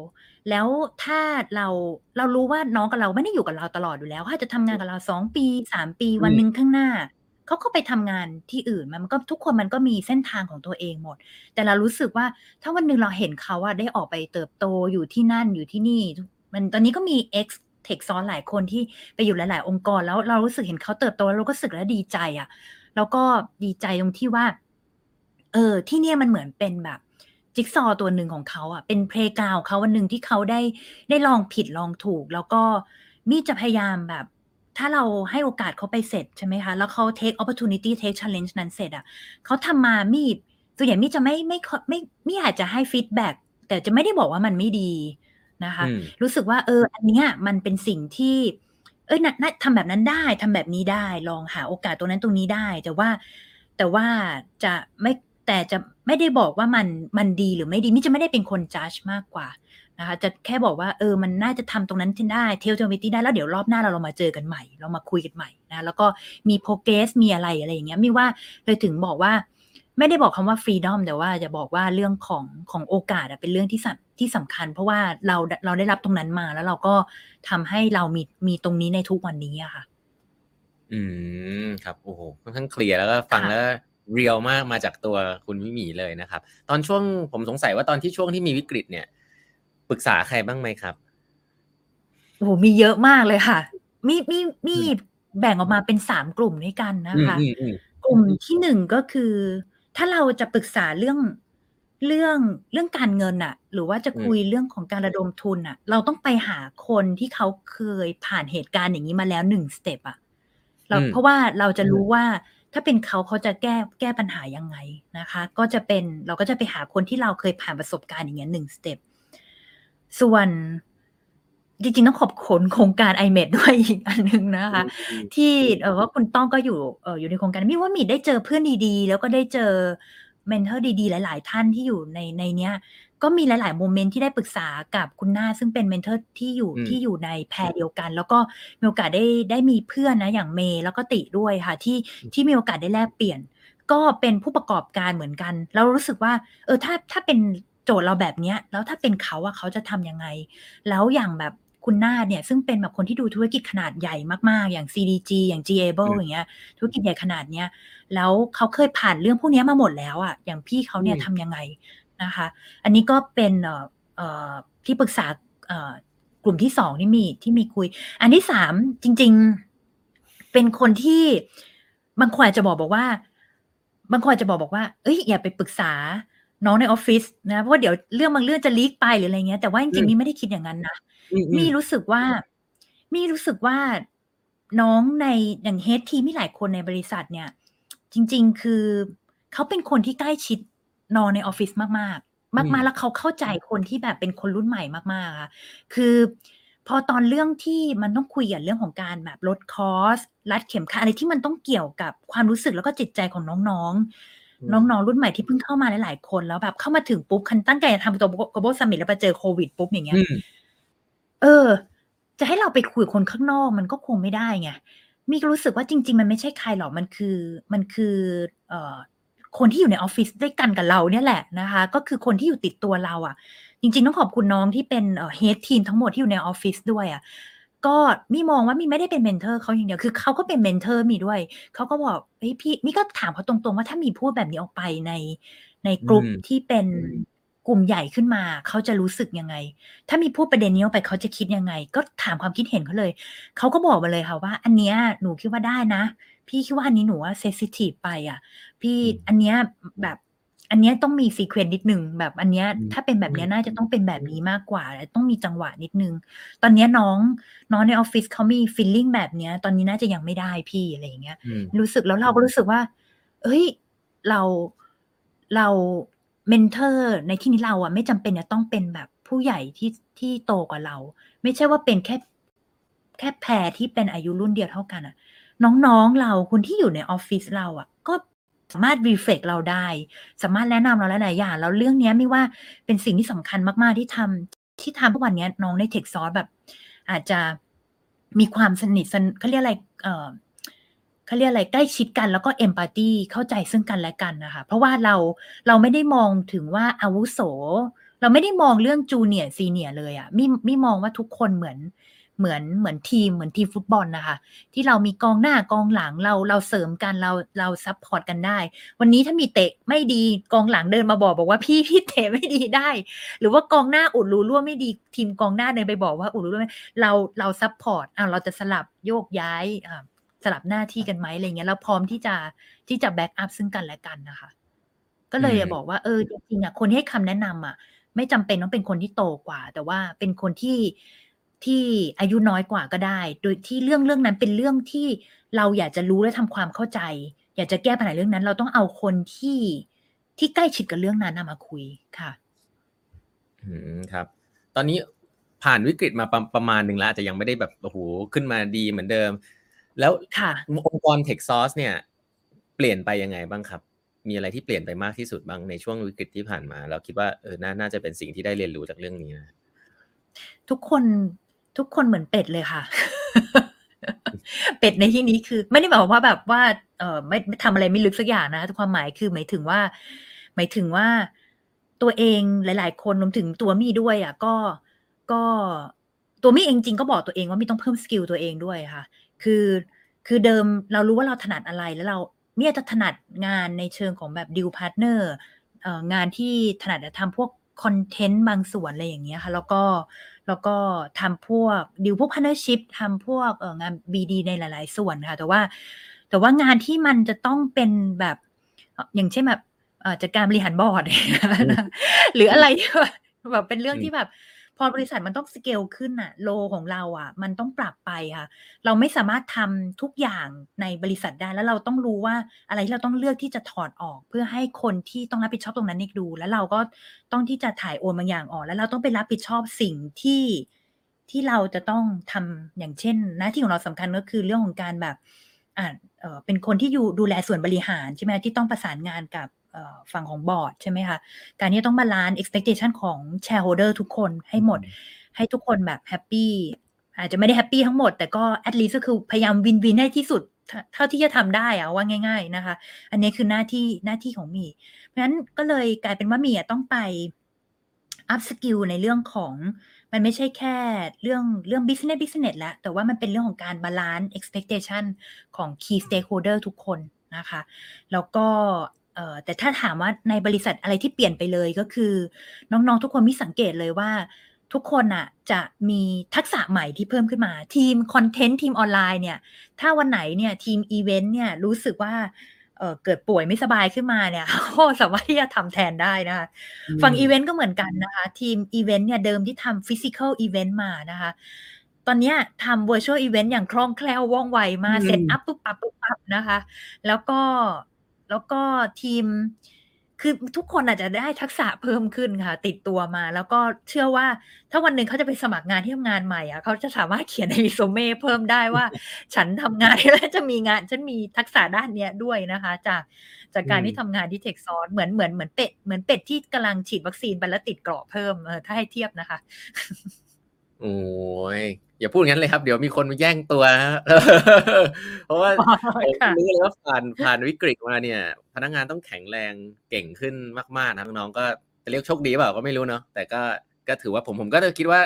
แล้วถ้าเราเรารู้ว่าน้องกับเราไม่ได้อยู่กับเราตลอดอยู่แล้วเขาจะทำงานกับเราสองปีสามปีวันนึงข้างหน้าเขาก็ไปทำงานที่อื่นมันก็ทุกคนมันก็มีเส้นทางของตัวเองหมดแต่เรารู้สึกว่าถ้าวันนึงเราเห็นเขาอ่ะได้ออกไปเติบโตอยู่ที่นั่นอยู่ที่นี่มันตอนนี้ก็มี Xเทคซ้อนหลายคนที่ไปอยู่หลายๆองค์กรแล้วเรารู้สึกเห็นเขาเติบโตแล้วเราก็รู้สึกแล้วดีใจอ่ะแล้วก็ดีใจตรงที่ว่าเออที่เนี่ยมันเหมือนเป็นแบบจิ๊กซอว์ตัวหนึ่งของเขาอ่ะเป็นเพลย์กราวด์เขาวันหนึ่งที่เขาได้ได้ลองผิดลองถูกแล้วก็มี่จะพยายามแบบถ้าเราให้โอกาสเขาไปเสร็จใช่ไหมคะแล้วเขาเทคออปปอร์ทูนิตี้เทคชาเลนจ์นั้นเสร็จอ่ะเขาทำมามี่ตัวอย่างมี่จะไม่ไม่ไม่ไม่อาจจะให้ฟีดแบ็กแต่จะไม่ได้บอกว่ามันไม่ดีนะคะรู้สึกว่าเอออันเนี้ยมันเป็นสิ่งที่เอ้ยน่าทำแบบนั้นได้ทำแบบนี้ได้ลองหาโอกาสตรงนั้นตรงนี้ได้แต่ว่าแต่ว่าจะไม่แต่จะไม่ได้บอกว่ามันมันดีหรือไม่ดีนี่จะไม่ได้เป็นคนจัดมากกว่านะคะจะแค่บอกว่าเออมันน่าจะทำตรงนั้นที่ได้เทลเทลมิตี้ได้แล้วเดี๋ยวรอบหน้าเราเรามาเจอกันใหม่เรามาคุยกันใหม่นะแล้วก็มีโปรเกรสมีอะไรอะไรอย่างเงี้ยไม่ว่าเลยถึงบอกว่าไม่ได้บอกคำว่าฟรีดอมแต่ว่าจะบอกว่าเรื่องของของโอกาสเป็นเรื่องที่สำที่สำคัญเพราะว่าเราเราได้รับตรงนั้นมาแล้วเราก็ทำให้เรามีมีตรงนี้ในทุกวันนี้อะค่ะอืมครับโอ้โหค่อนข้างเคลียร์แล้วก็ฟังแล้วเรียลมากมาจากตัวคุณมิหมี่เลยนะครับตอนช่วงผมสงสัยว่าตอนที่ช่วงที่มีวิกฤตเนี่ยปรึกษาใครบ้างไหมครับโอ้โหมีเยอะมากเลยค่ะมีมีมีแบ่งออกมาเป็นสามกลุ่มด้วยกันนะคะกลุ่มที่หนึ่งก็คือถ้าเราจะปรึกษาเรื่องเรื่องเรื่องการเงินน่ะหรือว่าจะคุยเรื่องของการระดมทุนน่ะเราต้องไปหาคนที่เขาเคยผ่านเหตุการณ์อย่างนี้มาแล้วหนึ่งสเต็ปอ่ะเราเพราะว่าเราจะรู้ว่าถ้าเป็นเขาเขาจะแก้แก้ปัญหายังไงนะคะก็จะเป็นเราก็จะไปหาคนที่เราเคยผ่านประสบการณ์อย่างเงี้ยหนึ่งสเต็ปส่วนจริงๆต้องขอบคุณโครงการ ไอ เอ็ม อี ดี ด้วยอีกอันนึงนะคะที่เอ่อว่าคุณต้องก็อยู่เอ่ออยู่ในโครงการมิว่ามิได้เจอเพื่อนดีๆแล้วก็ได้เจอเมนเทอร์ดีๆหลายๆท่านที่อยู่ในในเนี้ยก็มีหลายๆโมเมนต์ที่ได้ปรึกษากับคุณหน้าซึ่งเป็นเมนเทอร์ที่อยู่ที่อยู่ในแพรเดียวกันแล้วก็มีโอกาสได้ได้มีเพื่อนนะอย่างเมย์แล้วก็ติด้วยค่ะที่ที่มีโอกาสได้แลกเปลี่ยนก็เป็นผู้ประกอบการเหมือนกันแล้วรู้สึกว่าเออถ้าถ้าเป็นโจทย์เราแบบเนี้ยแล้วถ้าเป็นเขาอ่ะเขาจะทำยังไงแล้วอย่างแบบ คุณนาถเนี่ยซึ่งเป็นแบบคนที่ดูธุรกิจขนาดใหญ่มาก ๆ อย่าง ซี ดี จี อย่าง จี เอเบิล อือย่างม เงี้ย ธุรกิจใหญ่ขนาดเนี้ย แล้วเขาเคยผ่านเรื่องพวกเนี้ยมาหมดแล้วอะ อย่างพี่เขาอืเนี่ยทม ำยังไงนะคะ อันนี้ก็เป็น เอ่อ เอ่อ ที่ปรึกษา เอ่อ กลุ่มที่ สอง ที่มี ที่มีคุย อันที่ สาม จริง ๆ เป็นคนที่ บางคนอาจจะบอก บอกว่า บางคนอาจจะบอก บอกว่า "เฮ้ย อย่าไปปรึกษาน้องในออฟฟิศนะ เพราะว่าเดี๋ยวเรื่องบางเรื่องจะ leak ไป" หรืออะไรเงี้ย แต่ว่าจอืริง ๆ ม นี่ไม่ได้คิดอย่างนั้นนะ อืม มี่ๆ รู้สึกว่า มี่รู้สึกว่า น้องใน อย่าง head team ที่หลายคนในบริษัทเนี่ย จริง ๆ คือเขาเป็นคนที่ใกล้ชิดน้องในออฟฟิศมาก อืๆ มาก ๆ ม แล้วเขาเข้าใจคนที่แบบเป็นคนรุ่นใหม่มาก ๆ อะค่ะ คือพอตอนเรื่องที่มันต้องคุยกับเรื่องของการแบบลดคอสต์ รัดเข็มขัด อะไรที่มันต้องเกี่ยวกับความรู้สึก แล้วก็จิตใจของน้อง อืๆ นม ้อง ๆ รุ่นใหม่ที่เพิ่งเข้ามาหลาย ๆ คน แล้วแบบเข้ามาถึงปุ๊บ คันตั้งใจจะทำ Global Global Summit แล้วมาเจอโควิดปุ๊บ อย่างเงีอ้ืย ม เออ จะให้เราไปคุยกับคนข้างนอกมันก็คงไม่ได้ไง มี่ก็รู้สึกว่าจริง ๆ มันไม่ใช่ใครหรอก มันคือ มันคือ เอ่อ คนที่อยู่ในออฟฟิศด้วยกันกับเราเนี่ยแหละนะคะ ก็คือคนที่อยู่ติดตัวเราอะ จริง ๆ ต้องขอบคุณน้องที่เป็น เอ่อ head team ทั้งหมดที่อยู่ในออฟฟิศด้วยอะ ก็มี่มองว่ามี่ไม่ได้เป็น mentor เขาอย่างเดียว คือเขาก็เป็น mentor มี่ด้วย เขาก็บอก "เฮ้ย พี่" มี่ก็ถามเขาตรง ๆ ว่า "ถ้ามี่พูดแบบนี้ออกไปใน ในอืกลุ่มม ที่เป็น กลุ่มใหญ่ขึ้นมา เขาจะรู้สึกยังไง? ถ้ามี่พูดประเด็นนี้ออกไปเขาจะคิดยังไง?" ก็ถามความคิดเห็นเขาเลย เขาก็บอกมาเลยค่ะว่า "อันเนี้ยหนูคิดว่าได้นะ พี่คิดว่าอันนี้หนูว่า เซนซิทิฟ ไปอะ พี่ อืม อันเนี้ย แบบ อันเนี้ยต้องมี sequence นิดหนึ่ง แบบอันเนี้ย อืถ้าเป็นแบบเนี้ม ยน่าจะต้องเป็นแบบนี้มากกว่า อาจจะต้องมีจังหวะนิดหนึ่ง ตอนเนี้ยน้อง น้องในออฟฟิศเขามี ฟีลลิง แบบเนี้ย ตอนนี้น่าจะยังไม่ได้พี่" อะไรอย่างเงี้ย อืม รู้สึก แล้วเราก็รู้สึกว่า เฮ้ย เรา เรา mentor ในที่นี้เราอะไม่จำเป็นจะต้องเป็นแบบผู้ใหญ่ที่ ที่โตกว่าเรา ไม่ใช่ว่าเป็นแค่ แค่ pair ที่เป็นอายุรุ่นเดียวเท่ากันอะ น้อง ๆ เรา คนที่อยู่ในออฟฟิศเราอะ ก็สามารถ reflect เราได้ สามารถแนะนำเราหลาย ๆ อย่าง แล้วเรื่องเนี้ยมี่ว่าเป็นสิ่งที่สำคัญมาก ๆ ที่ทำ ที่ทำทุกวันเนี้ย น้องใน Techsoup แบบอาจจะมีความสนิท ส เขาเรียกอะไร เอ่อ เขาเรียกอะไร ใกล้ชิดกัน แล้วก็ empathy เข้าใจซึ่งกันและกันน่ะค่ะ เพราะว่าเรา เราไม่ได้มองถึงว่าอาวุโส เราไม่ได้มองเรื่อง junior senior เลยอะ มี่ มี่มองว่าทุกคนเหมือน เหมือน เหมือนทีม เหมือนทีมฟุตบอลน่ะค่ะ ที่เรามีกองหน้ากองหลัง เรา เราเสริมกัน เรา เราซัปพอร์ตกันได้ วันนี้ถ้ามี่เตะไม่ดี กองหลังเดินมาบอก บอกว่า "พี่ พี่เตะไม่ดีได้" หรือว่ากองหน้าอุดรูรั่วไม่ดี ทีมกองหน้าเดินไปบอกว่า "อุดรูรั่วไม่" เรา เราซัปพอร์ต อ้าว เราจะสลับโยกย้าย อ่า สลับหน้าที่กันไหม อะไรเงี้ย แล้วพร้อมที่จะ ที่จะแบ็กอัปซึ่งกันและกันน่ะค่ะ ก็อืเลยจะบม อกว่า เออ จริง ๆ อะ คนที่ให้คำแนะนำอะ ไม่จำเป็นต้องเป็นคนที่โตกว่า แต่ว่าเป็นคนที่ ที่อายุน้อยกว่าก็ได้ โดยที่เรื่อง เรื่องนั้นเป็นเรื่องที่เราอยากจะรู้และทำความเข้าใจ อยากจะแก้ปัญหาเรื่องนั้น เราต้องเอาคนที่ ที่ใกล้ชิดกับเรื่องนั้นน่ะมาคุยค่ะ อืม ครับ ตอนนี้ผ่านวิกฤตมาประ ประมาณหนึ่งแล้ว อาจจะยังไม่ได้แบบ โอ้โฮ ขึ้นมาดีเหมือนเดิม แล้วค่ะ องค์กร Techsoup เนี่ย เปลี่ยนไปยังไงบ้างครับ? มีอะไรที่เปลี่ยนไปมากที่สุดบ้างในช่วงวิกฤตที่ผ่านมา? แล้วคิดว่า เออ น่า น่าจะเป็นสิ่งที่ได้เรียนรู้จากเรื่องนี้นะครับ ทุกคน ทุกคนเหมือนเป็ดเลยค่ะ อืม เป็ดในที่นี้คือ ไม่ได้หมายความว่าแบบว่า เอ่อ ไม่ ไม่ ทำอะไรไม่ลึกสักอย่างนะคะ ความหมายคือหมายถึงว่า หมายถึงว่า ตัวเองหลาย ๆ คน รวมถึงตัวมี่ด้วยอะ ก็ ก็ ตัวมี่เองจริง ๆ ก็บอกตัวเองว่า "มี่ต้องเพิ่มสกิลตัวเองด้วย" ค่ะ คือ คือเดิมเรารู้ว่าเราถนัดอะไร แล้วเรา มี่อาจจะถนัดงานในเชิงของแบบดีลพาร์ตเนอร์ เอ่อ งานที่ถนัดจะทำพวกคอนเทนต์บางส่วน อะไรอย่างเงี้ยค่ะ แล้วก็ แล้วก็ทำพวก ดีลพวก พาร์ตเนอร์ชิพ ทำพวก เอ่อ งาน BD ในหลาย ๆ ส่วนค่ะ แต่ว่า แต่ว่างานที่มันจะต้องเป็นแบบ เอ่อ อย่างเช่น แบบ เอ่อ จัดการบริหารบอร์ด อย่างเงี้ยอืนะม คะ หรืออะไร ที่แบบ แบบเป็นเรื่อองืที่ม แบบ พอบริษัทมันต้องสเกลขึ้นน่ะ role ของเราอะมันต้องปรับไปค่ะ เราไม่สามารถทำทุกอย่างในบริษัทได้ แล้วเราต้องรู้ว่า อะไรที่เราต้องเลือกที่จะถอดออก เพื่อให้คนที่ต้องรับผิดชอบตรงนั้นเนี่ยดู แล้วเราก็ต้องที่จะถ่ายโอนบางอย่างออก แล้วเราต้องไปรับผิดชอบสิ่งที่ ที่เราจะต้องทำ อย่างเช่น หน้าที่ของเราสำคัญ ก็คือเรื่องของการแบบ อ่า เอ่อ เป็นคนที่อยู่ ดูแลส่วนบริหาร ใช่ไหม ที่ต้องประสานงานกับ เอ่อ ฝั่งของบอร์ด ใช่ไหมคะ การที่จะต้องบาลันซ์ expectation ของ shareholder ทุกคนให้อืหมด ม ให้ทุกคนแบบแฮปปี อาจจะไม่ได้แฮปปีทั้งหมด แต่ก็ at least ก็คือพยายามวิน วินให้ที่สุด เท่า เท่าที่จะทำได้อะ เอาว่าง่าย ๆ นะคะ อันนี้คือหน้าที่ หน้าที่ของมี่ เพราะฉะนั้นก็เลยกลายเป็นว่า มี่อะต้องไป อัปสกิล ในเรื่องของ มันไม่ใช่แค่เรื่องเรื่อง business business แล้ว แต่ว่ามันเป็นเรื่องของการ balance expectation ของ key stakeholder ทุกคนนะคะแล้วก็เอ่อแต่ถ้าถามว่าในบริษัทอะไรที่เปลี่ยนไปเลยก็คือน้องๆทุกคนมีสังเกตเลยว่าทุกคนน่ะจะมีทักษะใหม่ที่เพิ่มขึ้นมาทีมคอนเทนต์ทีมออนไลน์เนี่ยถ้าวันไหนเนี่ยทีมอีเวนต์เนี่ยรู้สึกว่าเอ่อเกิดป่วยไม่สบายขึ้นมาเนี่ยก็สามารถที่จะทำแทนได้นะคะฝั่งอีเวนต์ก็เหมือนกันนะคะทีมอีเวนต์เนี่ยเดิมที่ทำฟิสิคอลอีเวนต์มานะคะตอนนี้ทำ virtual event อย่างคล่องแคล่วว่องไวมาเซตอัพปุ๊บปั๊บปุ๊บปั๊บนะคะแล้วก็แล้วก็ทีมคือทุกคนอาจจะได้ทักษะเพิ่มขึ้นค่ะติดตัวมาแล้วก็เชื่อว่าถ้าวันหนึ่งเขาจะไปสมัครงานที่ทำงานใหม่อ่ะเขาจะสามารถเขียนในรีโซเม่เพิ่มได้ว่า ฉันทำงานแล้วจะมีงานฉันมีทักษะด้านเนี้ยด้วยนะคะจากจากการที่ทำงานที่เทคซอสเหมือนเหมือนเหมือนเป็ดเหมือนเป็ดที่กำลังฉีดวัคซีนไปแล้วติดเกราะเพิ่มเออถ้าให้เทียบนะคะโอ้ยอย่าพูดงั้นเลยครับเดี๋ยวมีคนมาแย่งตัวนะ เพราะว่าผมรู้เลยว่าผ่านผ่านวิกฤตมาเนี่ยพนักงานต้องแข็งแรงเก่งขึ้นมากๆนะน้องๆก็จะเรียกโชคดีเปล่าก็ไม่รู้เนาะแต่ก็ก็ถือว่าผมผมก็คิดว่า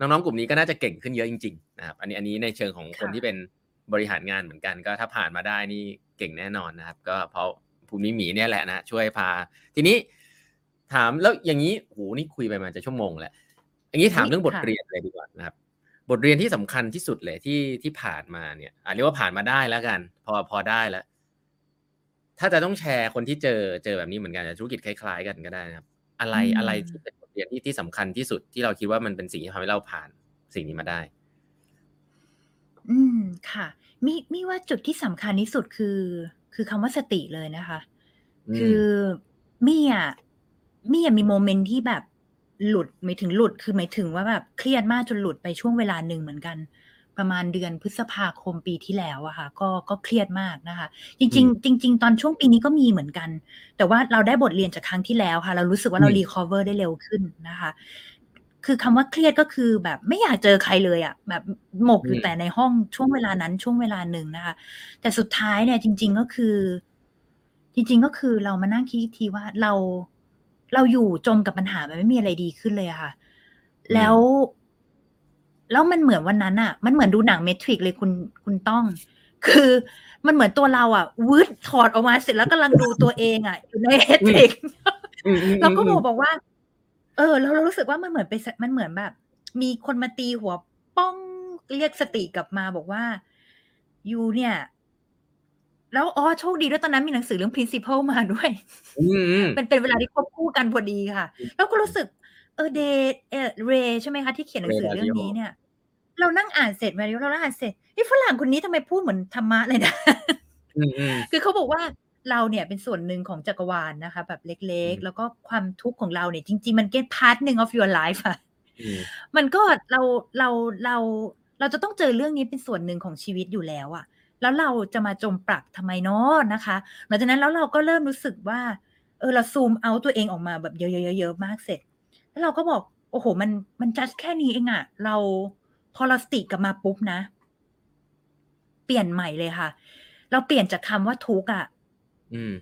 น้องๆกลุ่มนี้ก็น่าจะเก่งขึ้นเยอะจริงๆนะครับอันนี้อันนี้ในเชิงของคนที่เป็นบริหารงานเหมือนกันก็ถ้าผ่านมาได้นี่เก่งแน่นอนนะครับก็เพราะภูมิหมีเนี่ยแหละนะช่วยพาทีนี้ถามแล้วอย่างนี้โหนี่คุยไปมาจะชั่วโมงแหละอย่างนี้ถามเรื่องบทเรียนเลยดีกว่านะครับบทเรียนที่สำคัญที่สุดเลยที่ที่ผ่านมาเนี่ยอ่ะเรียกว่าผ่านมาได้แล้วกันพอพอได้แล้วถ้าจะต้องแชร์คนที่เจอเจอแบบนี้เหมือนกันธุรกิจคล้ายๆกันก็ได้นะครับอะไรอะไรที่เป็นบทเรียนที่ที่สำคัญที่สุดที่เราคิดว่ามันเป็นสิ่งที่ทำให้เราผ่านสิ่งนี้มาได้อืมค่ะมิมิว่าจุดที่สำคัญที่สุดคือคือคำว่าสติเลยนะคะคือมิอ่ะมิอ่ะมีโมเมนต์ที่แบบหลุดไม่ถึงหลุดคือหมายถึงว่าแบบเครียดมากจนหลุดไปช่วงเวลาหนึ่งเหมือนกันประมาณเดือนพฤษภาคมปีที่แล้วอะค่ะก็ก็เครียดมากนะคะจริงๆจริงๆตอนช่วงปีนี้ก็มีเหมือนกันแต่ว่าเราได้บทเรียนจากครั้งที่แล้วค่ะเรารู้สึกว่าเรารีคอเวอร์ได้เร็วขึ้นนะคะคือคำว่าเครียดก็คือแบบไม่อยากเจอใครเลยอะแบบหมกอยู่แต่ในห้องช่วงเวลานั้นช่วงเวลาหนึ่งนะคะแต่สุดท้ายเนี่ยจริงๆก็คือจริงๆก็คือเรามานั่งคิดทีว่าเราเราอยู่จมกับปัญหามันไม่มีอะไรดีขึ้นเลยอะค่ะแล้วแล้วมันเหมือนวันนั้นอะมันเหมือนดูหนังเมทริกซ์เลยคุณคุณต้องคือมันเหมือนตัวเราอะวืดถอดออกมาเสร็จแล้วกำลังดูตัวเองอะอยู่ในเมทริกซ์เราก็บอกว่าเออเรารู้สึกว่ามันเหมือนไปมันเหมือนแบบมีคนมาตีหัวป้องเรียกสติกลับมาบอกว่าอยู่เนี่ยแล้วอ๋อโชคดีด้วยตอนนั้นมีหนังสือเรื่อง principle มาด้วยเป็นเป็นเวลาที่ควบคู่กันพอดีค่ะแล้วก็รู้สึกเออเดเอเรใช่ไหมคะที่เขียนหนังสือเรื่องนี้เนี่ยเรานั่งอ่านเสร็จมาแล้วเราอ่านเสร็จนี่ฝรั่งคนนี้ทำไมพูดเหมือนธรรมะเลยนะคือเขาบอกว่าเราเนี่ยเป็นส่วนหนึ่งของจักรวาลนะคะแบบเล็กๆแล้วก็ความทุกข์ของเราเนี่ยจริงๆมันเป็น part หนึ่ง of your life อะมันก็เราเราเราเราจะต้องเจอเรื่องนี้เป็นส่วนหนึ่งของชีวิตอยู่แล้วอะแล้วเราจะมาจมปลักทำไมเนาะนะคะหลังจากนั้นแล้วเราก็เริ่มรู้สึกว่าเออเราซูมเอาตัวเองออกมาแบบเยอะๆๆมากเสร็จแล้วเราก็บอกโอ้โหมันมันจัดแค่นี้เองอะเราพอเราสติกลับมาปุ๊บนะเปลี่ยนใหม่เลยค่ะเราเปลี่ยนจากคำว่าทุกข์อะ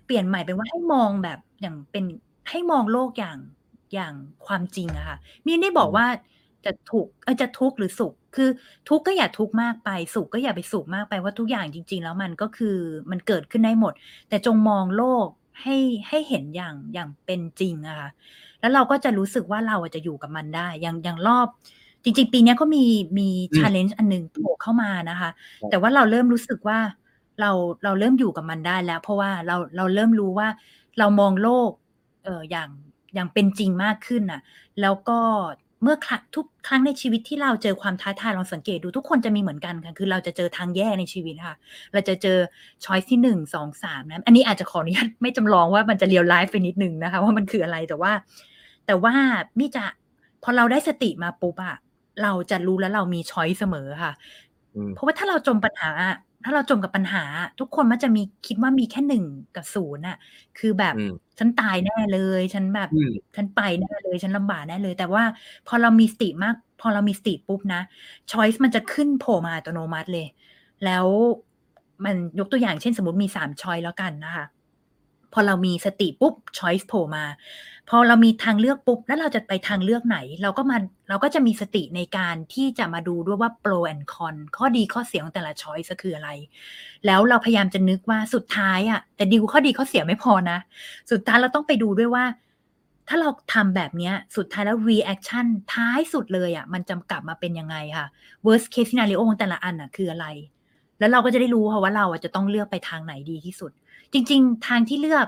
เปลี่ยนใหม่เป็นว่าให้มองแบบอย่างเป็นให้มองโลกอย่างอย่างความจริงอะค่ะมีได้บอกว่าจะถูกเออจะทุกข์หรือสุขคือทุกข์ก็อย่าทุกข์มากไปสุขก็อย่าไปสุขมากไปว่าทุกอย่างจริงๆแล้วมันก็คือมันเกิดขึ้นได้หมดแต่จงมองโลกให้ให้เห็นอย่างอย่างเป็นจริงอะค่ะแล้วเราก็จะรู้สึกว่าเราจะอยู่กับมันได้อย่างอย่างรอบจริงๆปีนี้ก็มีมี challenge อันนึงโผล่เข้ามานะคะแต่ว่าเราเริ่มรู้สึกว่าเราเราเริ่มอยู่กับมันได้แล้วเพราะว่าเราเราเริ่มรู้ว่าเรามองโลกเอออย่างอย่างเป็นจริงมากขึ้นน่ะแล้วก็เมื่อทุกครั้งในชีวิตที่เราเจอความท้าทายลองสังเกตดูทุกคนจะมีเหมือนกันค่ะคือเราจะเจอทางแย่ในชีวิตค่ะเราจะเจอช้อยส์ที่หนึ่ง สอง สามนะอันนี้อาจจะขออนุญาตไม่จำลองว่ามันจะเรียลไลฟ์ไปนิดนึงนะคะว่ามันคืออะไรแต่ว่าแต่ว่ามิจะพอเราได้สติมาปุ๊บอะเราจะรู้แล้วเรามีช้อยส์เสมอค่ะเพราะว่าถ้าเราจมปัญหาถ้าเราจมกับปัญหาทุกคนมักจะมีคิดว่ามีแค่หนึ่งกับศูนย์อะคือแบบฉันตายแน่เลยฉันแบบฉันไปแน่เลยฉันลำบากแน่เลยแต่ว่าพอเรามีสติมากพอเรามีสติปุ๊บนะ choice มันจะขึ้นโผล่มาอัตโนมัติเลยแล้วมันยกตัวอย่างเช่นสมมติมีสาม choice แล้วกันนะคะ พอเรามีสติปุ๊บ choice โผล่มาพอเรามีทางเลือกปุ๊บแล้วเราจะไปทางเลือกไหนเราก็มาเราก็จะมีสติในการที่จะมาดูด้วยว่า pro and con ข้อดีข้อเสียของแต่ละ choice คืออะไรแล้วเราพยายามจะนึกว่าสุดท้ายอ่ะแต่ดิวข้อดีข้อเสียไม่พอนะสุดท้ายเราต้องไปดูด้วยว่าถ้าเราทำแบบนี้สุดท้ายแล้ว reaction ท้ายสุดเลยอ่ะมันจะกลับมาเป็นยังไงค่ะ worst case scenario ของแต่ละอันอ่ะคืออะไรแล้วเราก็จะได้รู้ค่ะว่าเราอ่ะจะต้องเลือกไปทางไหนดีที่สุดจริงๆทางที่เลือก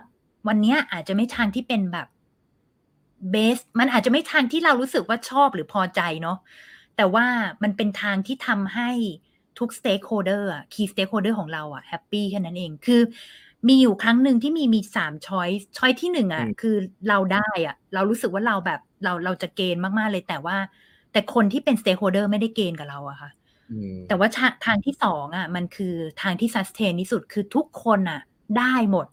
วันนี้อาจจะไม่ทางที่เป็นแบบเบสมันอาจจะไม่ทางที่เรารู้สึกว่าชอบหรือพอใจเนาะแต่ว่ามันเป็นทางที่ทำให้ทุก stakeholder อ่ะ key stakeholder ของเราอ่ะ happy แค่นั้นเองคือมีอยู่ครั้งหนึ่งที่มีมีสาม choice choice ที่หนึ่งอ่ะคือเราได้อ่ะเรารู้สึกว่าเราแบบเราเราจะเกณฑ์มากๆเลยแต่ว่าแต่คนที่เป็น stakeholder ไม่ได้เกณฑ์กับเราอะค่ะแต่ว่าทางที่สองอ่ะมันคือทางที่ sustain ที่สุดคือทุกคนอ่ะได้หมด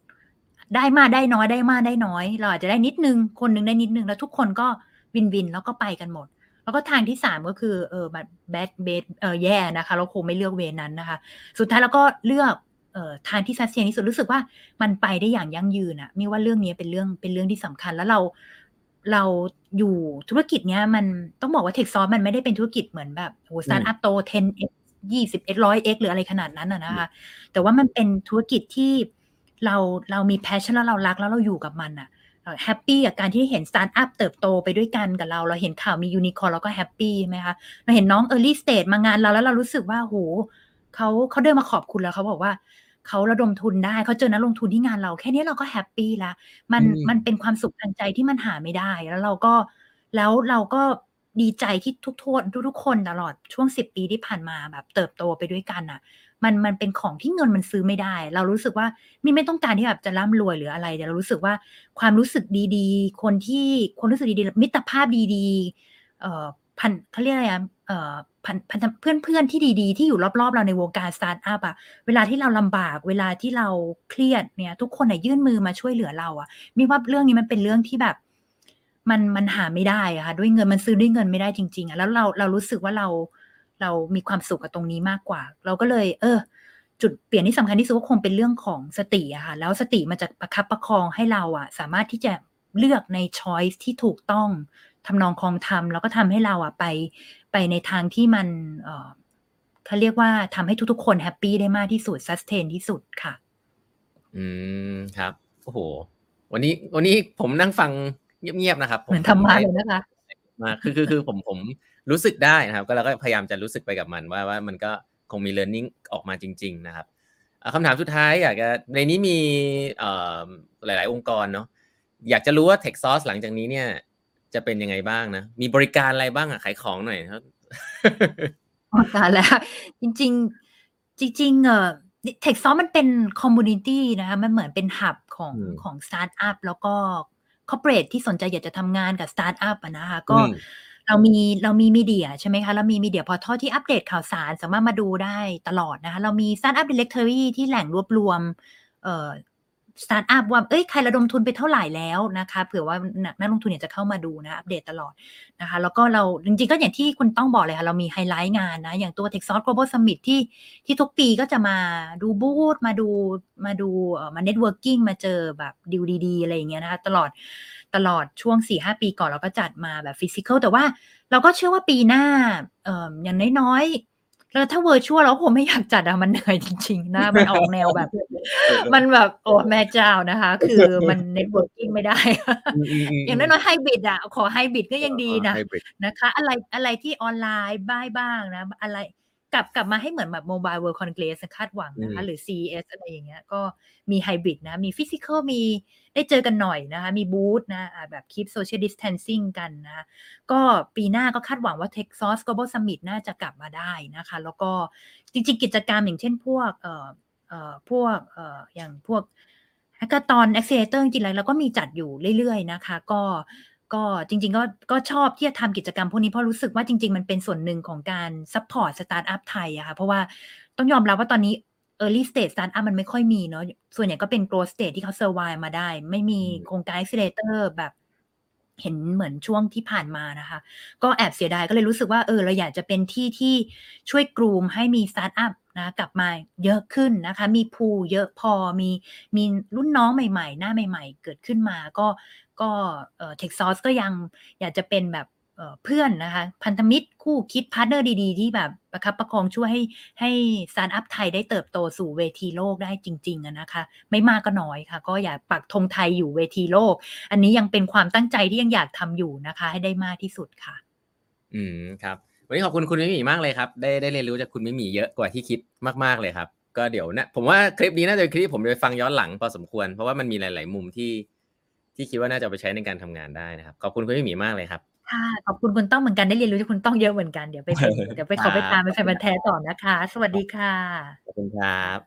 ได้มากได้น้อยได้มากได้น้อยเราอาจจะได้นิดนึงคนนึงได้นิดนึงแล้วทุกคนก็วินวินแล้วก็ไปกันหมดแล้วก็ทางที่สามก็คือเออแบบแบดเบสเออแย่นะคะเราคงไม่เลือกเวนั้นนะคะสุดท้ายเราก็เลือกเอ่อทางที่ซัสเทนที่สุดรู้สึกว่ามันไปได้อย่างยั่งยืนอ่ะไม่ว่าเรื่องนี้เป็นเรื่องเป็นเรื่องที่สำคัญแล้วเราเราอยู่ธุรกิจเนี้ยมันต้องบอกว่าเทคซอฟมันไม่ได้เป็นธุรกิจเหมือนแบบโอ้สตาร์ทอัพโต ten x twenty x one hundred x หรืออะไรขนาดนั้นนะคะแต่ว่ามันเป็นธุรกิจที่เราเรามีแพชชั่นแล้วเรารักแล้วเราอยู่กับมันอ่ะแฮปปี้กับการที่เห็นสตาร์ทอัพเติบโตไปด้วยกันกับเราเราเห็นข่าวมียูนิคอร์นเราก็แฮปปี้ใช่ไหมคะเราเห็นน้อง early stage มางานเราแล้วเรารู้สึกว่าโหเขาเขาเดินมาขอบคุณแล้วเขาบอกว่าเขาระดมทุนได้เขาเจอนักลงทุนที่งานเราแค่นี้เราก็แฮปปี้ละมันมันเป็นความสุขทางใจที่มันหาไม่ได้แล้วเราก็แล้วเราก็ดีใจที่ทุกคนทุกคนตลอดช่วงสิบปีที่ผ่านมาแบบเติบโตไปด้วยกันอ่ะมันมันเป็นของที่เงินมันซื้อไม่ได้เรารู้สึกว่ามีไม่ต้องการที่แบบจะร่ำรวยหรืออะไรแต่เรารู้สึกว่าความรู้สึกดีๆคนที่คนรู้สึกดีๆมิตรภาพดีๆเอ่อพันเขาเรียกอะไรอ่ะเอ่อเพื่อนๆที่ดีๆที่อยู่รอบๆเราในวงการสตาร์ทอัพอ่ะเวลาที่เราลำบากเวลาที่เราเครียดเนี่ยทุกคนน่ะยื่นมือมาช่วยเหลือเราอ่ะมีว่าเรื่องนี้มันเป็นเรื่องที่แบบมันมันหาไม่ได้อ่ะค่ะด้วยเงินมันซื้อด้วยเงินไม่ได้จริงๆอ่ะแล้วเราเรารู้สึกว่าเราเรามีความสุขกับตรงนี้มากกว่าเราก็เลยเออจุดเปลี่ยนที่สำคัญที่สุดก็คงเป็นเรื่องของสติอะค่ะแล้วสติมันจะประคับประคองให้เราอ่ะสามารถที่จะเลือกใน choice ที่ถูกต้องทำนองคองธรรมแล้วก็ทำให้เราอ่ะไปไปในทางที่มันเอ่อเขาเรียกว่าทำให้ทุกๆคนแฮปปี้ได้มากที่สุด sustain ที่สุดค่ะอืมครับโอ้โหวันนี้วันนี้ผมนั่งฟังเงียบๆนะครับเหมือนธรรมะเลยนะคะมาคือคือคือผมผมรู้สึกได้นะครับก็เราก็พยายามจะรู้สึกไปกับมันว่าว่ามันก็คงมี learning ออกมาจริงๆนะครับคำถามสุดท้ายอยากจะในนี้มีเอ่อหลายๆองค์กรเนาะอยากจะรู้ว่า Techsource หลังจากนี้เนี่ยจะเป็นยังไงบ้างนะมีบริการอะไรบ้างอ่ะขายของหน่อยครับอ๋อตายแล้วจริงๆจริงๆเอ่อ Techsource มันเป็นคอมมูนิตี้นะคะมันเหมือนเป็นหับของของสตาร์ทอัพแล้วก็corporate ที่สนใจอยากจะทำงานกับสตาร์ทอัพอ่ะนะคะก็เรามีเรามีมีเดียใช่ไหมคะเรามีมีเดียพอร์ทัลที่อัปเดตข่าวสารสามารถมาดูได้ตลอดนะคะเรามี Startup Directory ที่แหล่งรวบรวมเอ่อ Startup ว่าเอ้ยใครระดมทุนไปเท่าไหร่แล้วนะคะเผื่อว่านักลงทุนเนี่ยจะเข้ามาดูนะอัปเดตตลอดนะคะแล้วก็เราจริงๆก็อย่างที่คุณต้องบอกเลยค่ะเรามีไฮไลท์งานนะอย่างตัว Techsource Global Summit ที่ที่ทุกปีก็จะมาดูบูธมาดูมาดูเอ่อมาเน็ตเวิร์กิ่งมาเจอแบบดีลดีๆอะไรอย่างเงี้ยนะคะตลอดตลอดช่วง สี่ถึงห้า ปีก่อนเราก็จัดมาแบบฟิสิคอลแต่ว่าเราก็เชื่อว่าปีหน้าเอ่ออย่างน้อยๆแล้วถ้าเวอร์ชวลเราคงไม่อยากจัดอะมันเหนื่อยจริงๆนะมันออกแนวแบบ มันแบบโอ้แม่เจ้านะคะคือมันเน็ตเวิร์กิ่งไม่ได้ อย่างน้อยๆไฮบริดอะขอไฮบริดก็ยังดีนะ นะคะอะไรอะไรที่ออนไลน์บ้างนะอะไรกลับกลับมาให้เหมือนแบบ Mobile World Congress คาดหวังนะคะหรือ ซี อี เอส อะไรอย่างเงี้ยก็มีไฮบริดนะมีฟิสิคอลมีได้เจอกันหน่อยนะคะมีบูธนะแบบ keep social distancing กันนะก็ปีหน้าก็คาดหวังว่า Techsource Global Summit น่าจะกลับมาได้นะคะแล้วก็จริงๆกิจกรรมอย่างเช่นพวกเอ่อเอ่อพวกเอ่ออย่างพวก Hackathon Accelerator จริงๆแล้วเราก็มีจัดอยู่เรื่อยๆนะคะก็ก็จริงๆก็ก็ชอบที่จะทำกิจกรรมพวกนี้เพราะรู้สึกว่าจริงๆมันเป็นส่วนหนึ่งของการซัพพอร์ตสตาร์ทอัพไทยอะค่ะเพราะว่าต้องยอมรับว่าตอนนี้ early stage startup มันไม่ค่อยมีเนาะส่วนใหญ่ก็เป็น growth stage ที่เขา survive มาได้ไม่มีโครงการ accelerator แบบเห็นเหมือนช่วงที่ผ่านมานะคะก็แอบเสียดายก็เลยรู้สึกว่าเออเราอยากจะเป็นที่ที่ช่วยกรูมให้มีสตาร์ทอัพ นะกลับมาเยอะขึ้นนะคะมีพูลเยอะพอมีมีรุ่นน้องใหม่ๆหน้าใหม่ๆเกิดขึ้นมาก็ก็เอ่อ Techsource ก็ยังอยากจะเป็นแบบเพื่อนนะคะพันธมิตรคู่คิดพาร์ทเนอร์ดีๆที่แบบประคับประคองช่วยให้ให้สตาร์ทอัพไทยได้เติบโตสู่เวทีโลกได้จริงๆนะคะไม่มากก็น้อยค่ะก็อยากปักธงไทยอยู่เวทีโลกอันนี้ยังเป็นความตั้งใจที่ยังอยากทำอยู่นะคะให้ได้มากที่สุดค่ะอืมครับวันนี้ขอบคุณคุณมิมี่มากเลยครับได้ได้เรียนรู้จากคุณมิมี่เยอะกว่าที่คิดมากๆเลยครับก็เดี๋ยวนะผมว่าคลิปนี้น่าจะเป็นคลิปผมไปฟังย้อนหลังพอสมควรเพราะว่ามันมีหลายๆมุมที่ที่คิดว่าน่าจะไปใช้ในการทำงานได้นะครับขอบคุณคุณมิมี่มากเลยครับค่ะขอบคุณคุณต้องเหมือนกันได้เรียนรู้จากคุณต้องเยอะเหมือนกันเดี๋ยวไปเดี๋ยวไปขอไปตามไปแฟนบันแท้ต่อนะคะสวัสดีค่ะขอบคุณครับ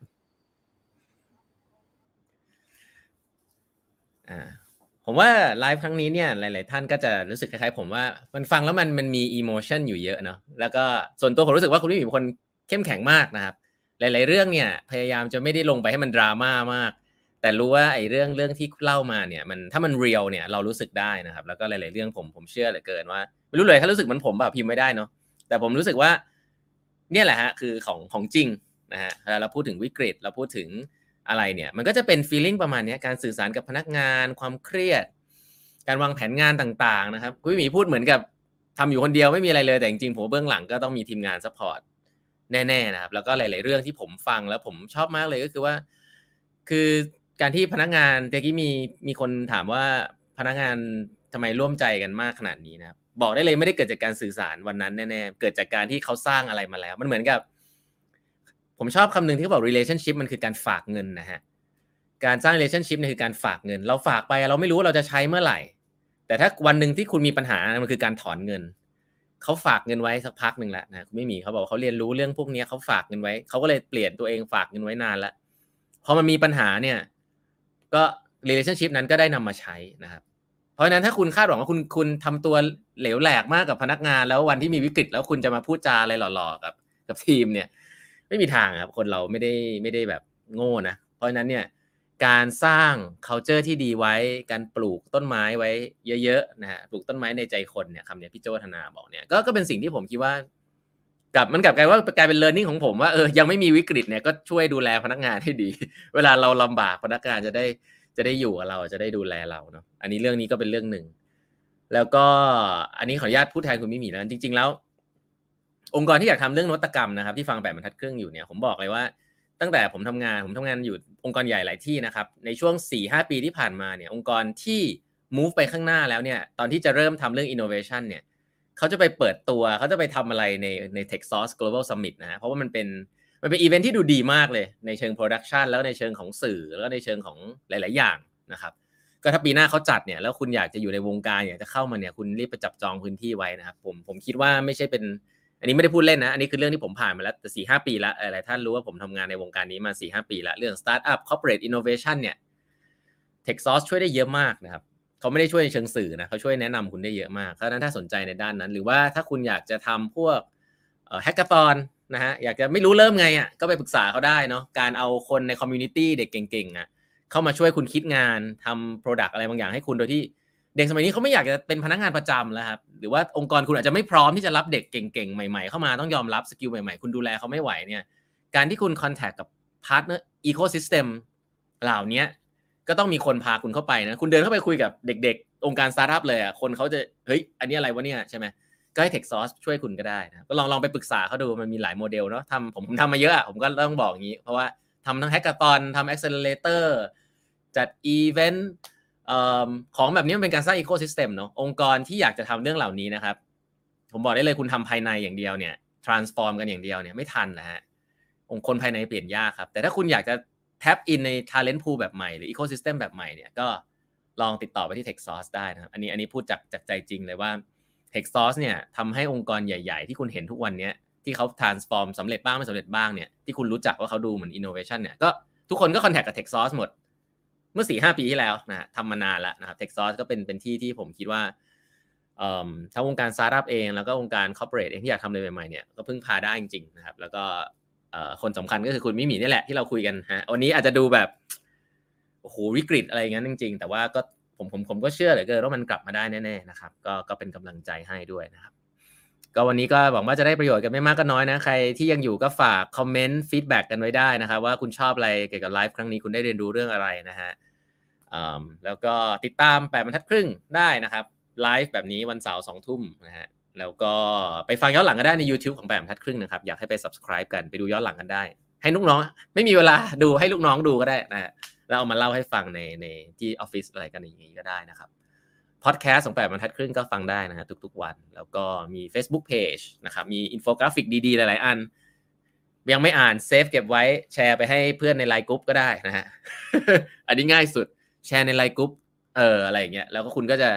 อ่าผมว่าไลฟ์ครั้งนี้เนี่ยหลายๆท่านก็จะรู้สึกคล้ายๆผมว่ามันฟังแล้วมันมันมีอีโมชันอยู่เยอะเนาะแล้วก็ส่วนตัวผมรู้สึกว่าคุณนี่เป็นคนเข้มแข็งมากนะครับหลายๆเรื่องเนี่ยพยายามจะไม่ได้ลงไปให้มันดราม่ามากแต่รู้ว่าไอ้เรื่องเรื่องที่เล่ามาเนี่ยมันถ้ามันเรียลเนี่ยเรารู้สึกได้นะครับแล้วก็หลายๆเรื่องผมผมเชื่อเหลือเกินว่าไม่รู้เลยถ้ารู้สึกเหมือนผมแบบพิมพ์ไม่ได้เนาะแต่ผมรู้สึกว่าเนี่ยแหละฮะคือของของจริงนะฮะเราพูดถึงวิกฤตเราพูดถึงอะไรเนี่ยมันก็จะเป็น feeling ประมาณนี้การสื่อสารกับพนักงานความเครียดการวางแผนงานต่างๆนะครับคุณหมีพูดเหมือนกับทำอยู่คนเดียวไม่มีอะไรเลยแต่จริงๆผมเบื้องหลังก็ต้องมีทีมงานซัพพอร์ตแน่ๆนะครับแล้วก็หลายๆเรื่องที่ผมฟังแล้วผมชอบมากเลยก็คือว่าคือการที่พนักงานเมื่อกี้มีมีคนถามว่าพนักงานทำไมร่วมใจกันมากขนาดนี้นะครับบอกได้เลยไม่ได้เกิดจากการสื่อสารวันนั้นแน่ๆเกิดจากการที่เขาสร้างอะไรมาแล้วมันเหมือนกับผมชอบคำหนึ่งที่เขาบอก relationship มันคือการฝากเงินนะฮะการสร้าง relationship เนี่ยคือการฝากเงินเราฝากไปเราไม่รู้ว่าเราจะใช้เมื่อไหร่แต่ถ้าวันนึงที่คุณมีปัญหามันคือการถอนเงินเขาฝากเงินไว้สักพักนึงแล้วนะไม่มีเขาบอกเขาเรียนรู้เรื่องพวกนี้เขาฝากเงินไว้เขาก็เลยเปลี่ยนตัวเองฝากเงินไว้นานแล้วพอมันมีปัญหาเนี่ยก็ relationship นั้นก็ได้นำมาใช้นะครับเพราะฉะนั้นถ้าคุณคาดหวังว่าคุณคุณทำตัวเหลวแหลกมากกับพนักงานแล้ววันที่มีวิกฤตแล้วคุณจะมาพูดจาอะไรหล่อๆกับกับทีมเนี่ยไม่มีทางครับคนเราไม่ได้ไม่ได้แบบโง่นะเพราะฉะนั้นเนี่ยการสร้าง culture ที่ดีไว้การปลูกต้นไม้ไว้เยอะๆนะฮะปลูกต้นไม้ในใจคนเนี่ยคำนี้พี่โจธนาบอกเนี่ยก็ก็เป็นสิ่งที่ผมคิดว่ากลับมันกลับกลายว่ากลายเป็น learning ของผมว่าเออยังไม่มีวิกฤตเนี่ยก็ช่วยดูแลพนักงานให้ดีเวลาเราลำบากพนักงานจะได้จะได้อยู่กับเราจะได้ดูแลเราเนาะอันนี้เรื่องนี้ก็เป็นเรื่องหนึ่งแล้วก็อันนี้ขออนุญาตพูดแทนคุณมิมี่แล้วจริงๆแล้วองค์กรที่อยากทำเรื่องนวัตกรรมนะครับที่ฟังแปดบรรทัดครึ่งอยู่เนี่ยผมบอกเลยว่าตั้งแต่ผมทำงานผมทำงานอยู่องค์กรใหญ่หลายที่นะครับในช่วง สี่ถึงห้า ปีที่ผ่านมาเนี่ยองค์กรที่ move ไปข้างหน้าแล้วเนี่ยตอนที่จะเริ่มทำเรื่อง innovation เนี่ยเขาจะไปเปิดตัวเขาจะไปทำอะไรในใน Techsource Global Summit นะฮะเพราะว่ามันเป็นมันเป็นอีเวนท์ที่ดูดีมากเลยในเชิง production แล้วในเชิงของสื่อแล้วในเชิงของหลายๆอย่างนะครับก็ถ้าปีหน้าเขาจัดเนี่ยแล้วคุณอยากจะอยู่ในวงการอยากจะเข้ามาเนี่ยคุณรีบไปจับจองพื้นที่ไว้นะครับผมผมคิดว่าไม่ใช่เป็นอันนี้ไม่ได้พูดเล่นนะอันนี้คือเรื่องที่ผมผ่านมาแล้วแต่ สี่ถึงห้า ปีละหลายท่านรู้ว่าผมทำงานในวงการนี้มา สี่ถึงห้า ปีละเรื่อง Startup Corporate Innovation เนี่ย Techsource ช่วยได้เยอะมากนะครับเขาไม่ได้ช่วยในเชิงสื่อนะเขาช่วยแนะนำคุณได้เยอะมากเพราะฉะนั้นถ้าสนใจในด้านนั้นหรือว่าถ้าคุณอยากจะทำพวกเอ่อ Hackathon นะฮะอยากจะไม่รู้เริ่มไงอ่ะก็ไปปรึกษาเขาได้เนาะการเอาคนใน community เด็กเก่งๆอ่ะเข้ามาช่วยคุณคิดงานทำ product อะไรบางอย่างให้คุณโดยที่เด็กสมัยนี้เขาไม่อยากจะเป็นพนักงานประจำแล้วครับหรือว่าองค์กรคุณอาจจะไม่พร้อมที่จะรับเด็กเก่งๆใหม่ๆเข้ามาต้องยอมรับสกิลใหม่ๆคุณดูแลเขาไม่ไหวเนี่ยการที่คุณคอนแทคกับพาร์ทเนอร์อีโคซิสเต็มเหล่านี้ก็ต้องมีคนพาคุณเข้าไปนะคุณเดินเข้าไปคุยกับเด็กๆองค์การสตาร์ทอัพเลยอ่ะคนเขาจะเฮ้ยอันนี้อะไรวะเนี่ยใช่ไหมก็ให้ Techsource ช่วยคุณก็ได้นะก็ลองลองไปปรึกษาเขาดูมันมีหลายโมเดลเนาะทำผมผมทำมาเยอะผมก็ต้องบอกอย่างนี้เพราะว่าทำทั้งแฮกเกอร์ตอนทำแอคเซลเลเตอร์จัดอีเวนต์ของแบบนี้มันเป็นการสร้างอีโคซิสเต็มเนาะองค์กรที่อยากจะทำเรื่องเหล่านี้นะครับผมบอกได้เลยคุณทำภายในอย่างเดียวเนี่ย transform กันอย่างเดียวเนี่ยไม่ทันนะฮะองค์คนภายในเปลี่ยนยากครับแต่ถ้าคุณอยากจะ tap in ใน talent pool แบบใหม่หรือ ecosystem แบบใหม่เนี่ยก็ลองติดต่อไปที่ Techsource ได้นะครับอันนี้อันนี้พูดจากจากใจจริงเลยว่า Techsource เนี่ยทำให้องค์กรใหญ่ๆที่คุณเห็นทุกวันนี้ที่เขา transform สำเร็จบ้างไม่สำเร็จบ้างเนี่ยที่คุณรู้จักว่าเขาดูเหมือน innovation เนี่ยก็ทุกคนก็ contact กับ Techsource หมดเมื่อ สี่ถึงห้า ปีที่แล้วนะทำมานานแล้วนะครับ Techsource ก็เป็นเป็นที่ที่ผมคิดว่าเอ่อทั้งวงการ Startup เองแล้วก็วงการ Corporate เองที่อยากทำอะไรใหม่ๆเนี่ยก็พึ่งพาได้จริงๆนะครับแล้วก็เอ่อคนสำคัญก็คือคุณมิมี่นี่แหละที่เราคุยกันฮะวันนี้อาจจะดูแบบโอ้โหวิกฤตอะไรอย่างนั้นจริงๆแต่ว่าก็ผมผมผมก็เชื่อเหลือเกินว่ามันกลับมาได้แน่ๆนะครับก็ก็เป็นกำลังใจให้ด้วยนะครับ ก็วันนี้ก็หวังว่าจะได้ประโยชน์กันไม่มากก็น้อยนะใครที่ยังอยู่ก็ฝากคอมเมนต์ฟีดแบ็กกันไว้ได้นะครับว่าคุณชอบอะไรเกี่ยวกับไลฟ์ครั้งนี้คุณได้เรียนรู้เรื่องอะไรนะฮะแล้วก็ติดตามแปดบรรทัดครึ่งได้นะครับไลฟ์แบบนี้วันเสาร์สองทุ่มนะฮะแล้วก็ไปฟังย้อนหลังกันได้ใน YouTube ของแปดบรรทัดครึ่งนะครับอยากให้ไป Subscribe กันไปดูย้อนหลังกันได้ให้ลูกน้องไม่มีเวลาดูให้ลูกน้องดูก็ได้นะฮะแล้วเอามาเล่าให้ฟังในในที่ออฟฟิศอะไรกันอย่างนี้ก็ได้นะครับพอดแคสต์ของแปดบรรทัดครึ่งก็ฟังได้นะฮะทุกๆวันแล้วก็มี Facebook Page นะครับมีอินโฟกราฟิกดีๆหลายๆอันยังไม่อ่านเซฟเก็บไว้แชร์ไปให้เพื่อนในไลน์กรุ๊ปก็ได้นะฮะ อันนี้ง่ายสุดแชร์ในไลน์กรุ๊ปเอออะไรอย่างเงี้ยแล้วก็คุณก็จะ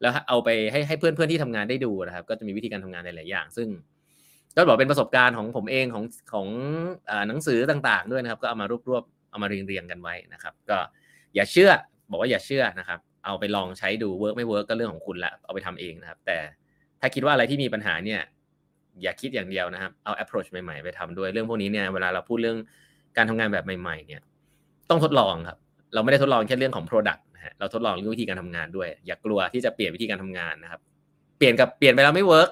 แล้วเอาไปให้ให้เพื่อนๆที่ทำงานได้ดูนะครับก็จะมีวิธีการทำงานหลายๆอย่างซึ่งก็บอกเป็นประสบการณ์ของผมเองของของเอ่อหนังสือต่างๆด้วยนะครับก็เอามารวบๆเอามาเรียงๆกันไว้นะครับก็อย่าเชื่อบอกว่าอย่าเชื่อนะครับเอาไปลองใช้ดูเวิร์กไม่เวิร์กก็เรื่องของคุณละเอาไปทำเองนะครับแต่ถ้าคิดว่าอะไรที่มีปัญหาเนี่ยอย่าคิดอย่างเดียวนะครับเอา approach ใหม่ๆไปทำด้วยเรื่องพวกนี้เนี่ยเวลาเราพูดเรื่องการทำงานแบบใหม่ๆเนี่ยต้องทดลองครับเราไม่ได้ทดลองแค่เรื่องของ product นะฮะเราทดลองเรื่องวิธีการทำงานด้วยอย่ากลัวที่จะเปลี่ยนวิธีการทำงานนะครับเปลี่ยนกับเปลี่ยนไปแล้วไม่เวิร์ก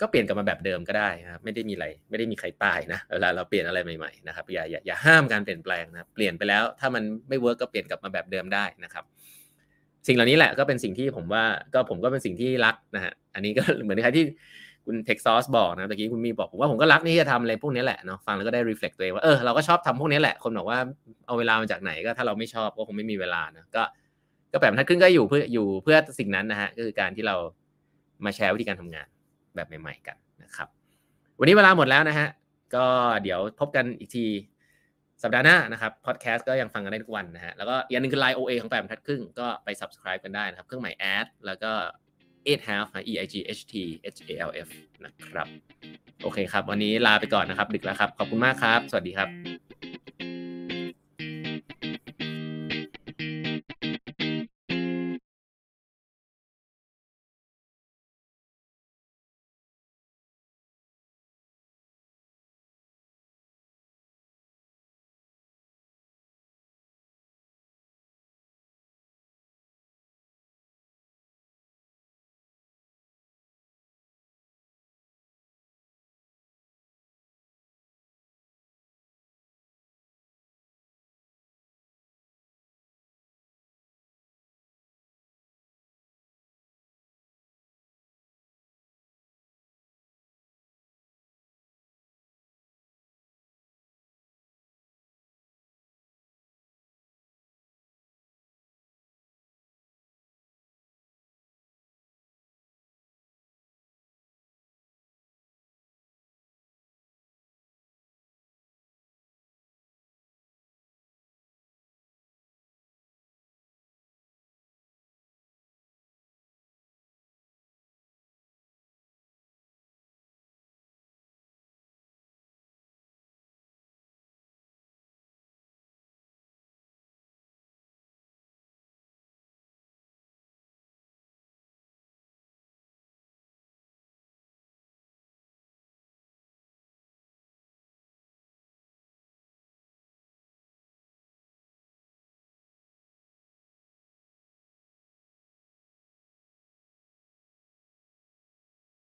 ก็เปลี่ยนกลับมาแบบเดิมก็ได้นะครับไม่ได้มีอะไรไม่ได้มีใครตายนะเวลาเราเปลี่ยนอะไรใหม่ๆนะครับอย่าอย่าอย่าห้ามการเปลี่ยนแปลงนะเปลี่ยนไปแล้วถ้ามันไม่เวิร์กก็เปลี่ยนกลับมาแบบเดิมได้นะครับสิ่งเหล่านี้แหละก็เป็นสิ่งที่ผมว่าก็ผมก็เป็นสิ่งที่รักนะฮะอันนี้ก็เหมือนใครที่คุณ Tech Sauce บอกนะตะกี้คุณมีบอกผมว่าผมก็รักนี่จะทำอะไรพวกนี้แหละเนาะฟังแล้วก็ได้ reflect ตัวเองว่าเออเราก็ชอบทำพวกนี้แหละคนบอกว่าเอาเวลามาจากไหนก็ถ้าเราไม่ชอบก็คงไม่มีเวลานะก็ก็แปลว่าท่านขึ้นก็อยู่เพื่ออยู่เพื่อสิ่งนั้นนะฮะก็คือการที่เรามาแชร์วิธีการทำงานแบบใหม่ๆกันนะครับวันนี้เวลาหมดแล้วนะฮะก็เดี๋ยวพบกันอีกทีสัปดาห์หน้านะครับพอดแคสต์ก็ยังฟังกันได้ทุกวันนะฮะแล้วก็อีกอันนึงคือ ไลน์ โอ เอ ของแปดบรรทัดครึ่งก็ไป Subscribe กันได้นะครับเครื่องหมาย add แล้วก็ eighthalf นะ e i g h t h a l f นะครับโอเคครับวันนี้ลาไปก่อนนะครับดึกแล้วครับขอบคุณมากครับสวัสดีครับ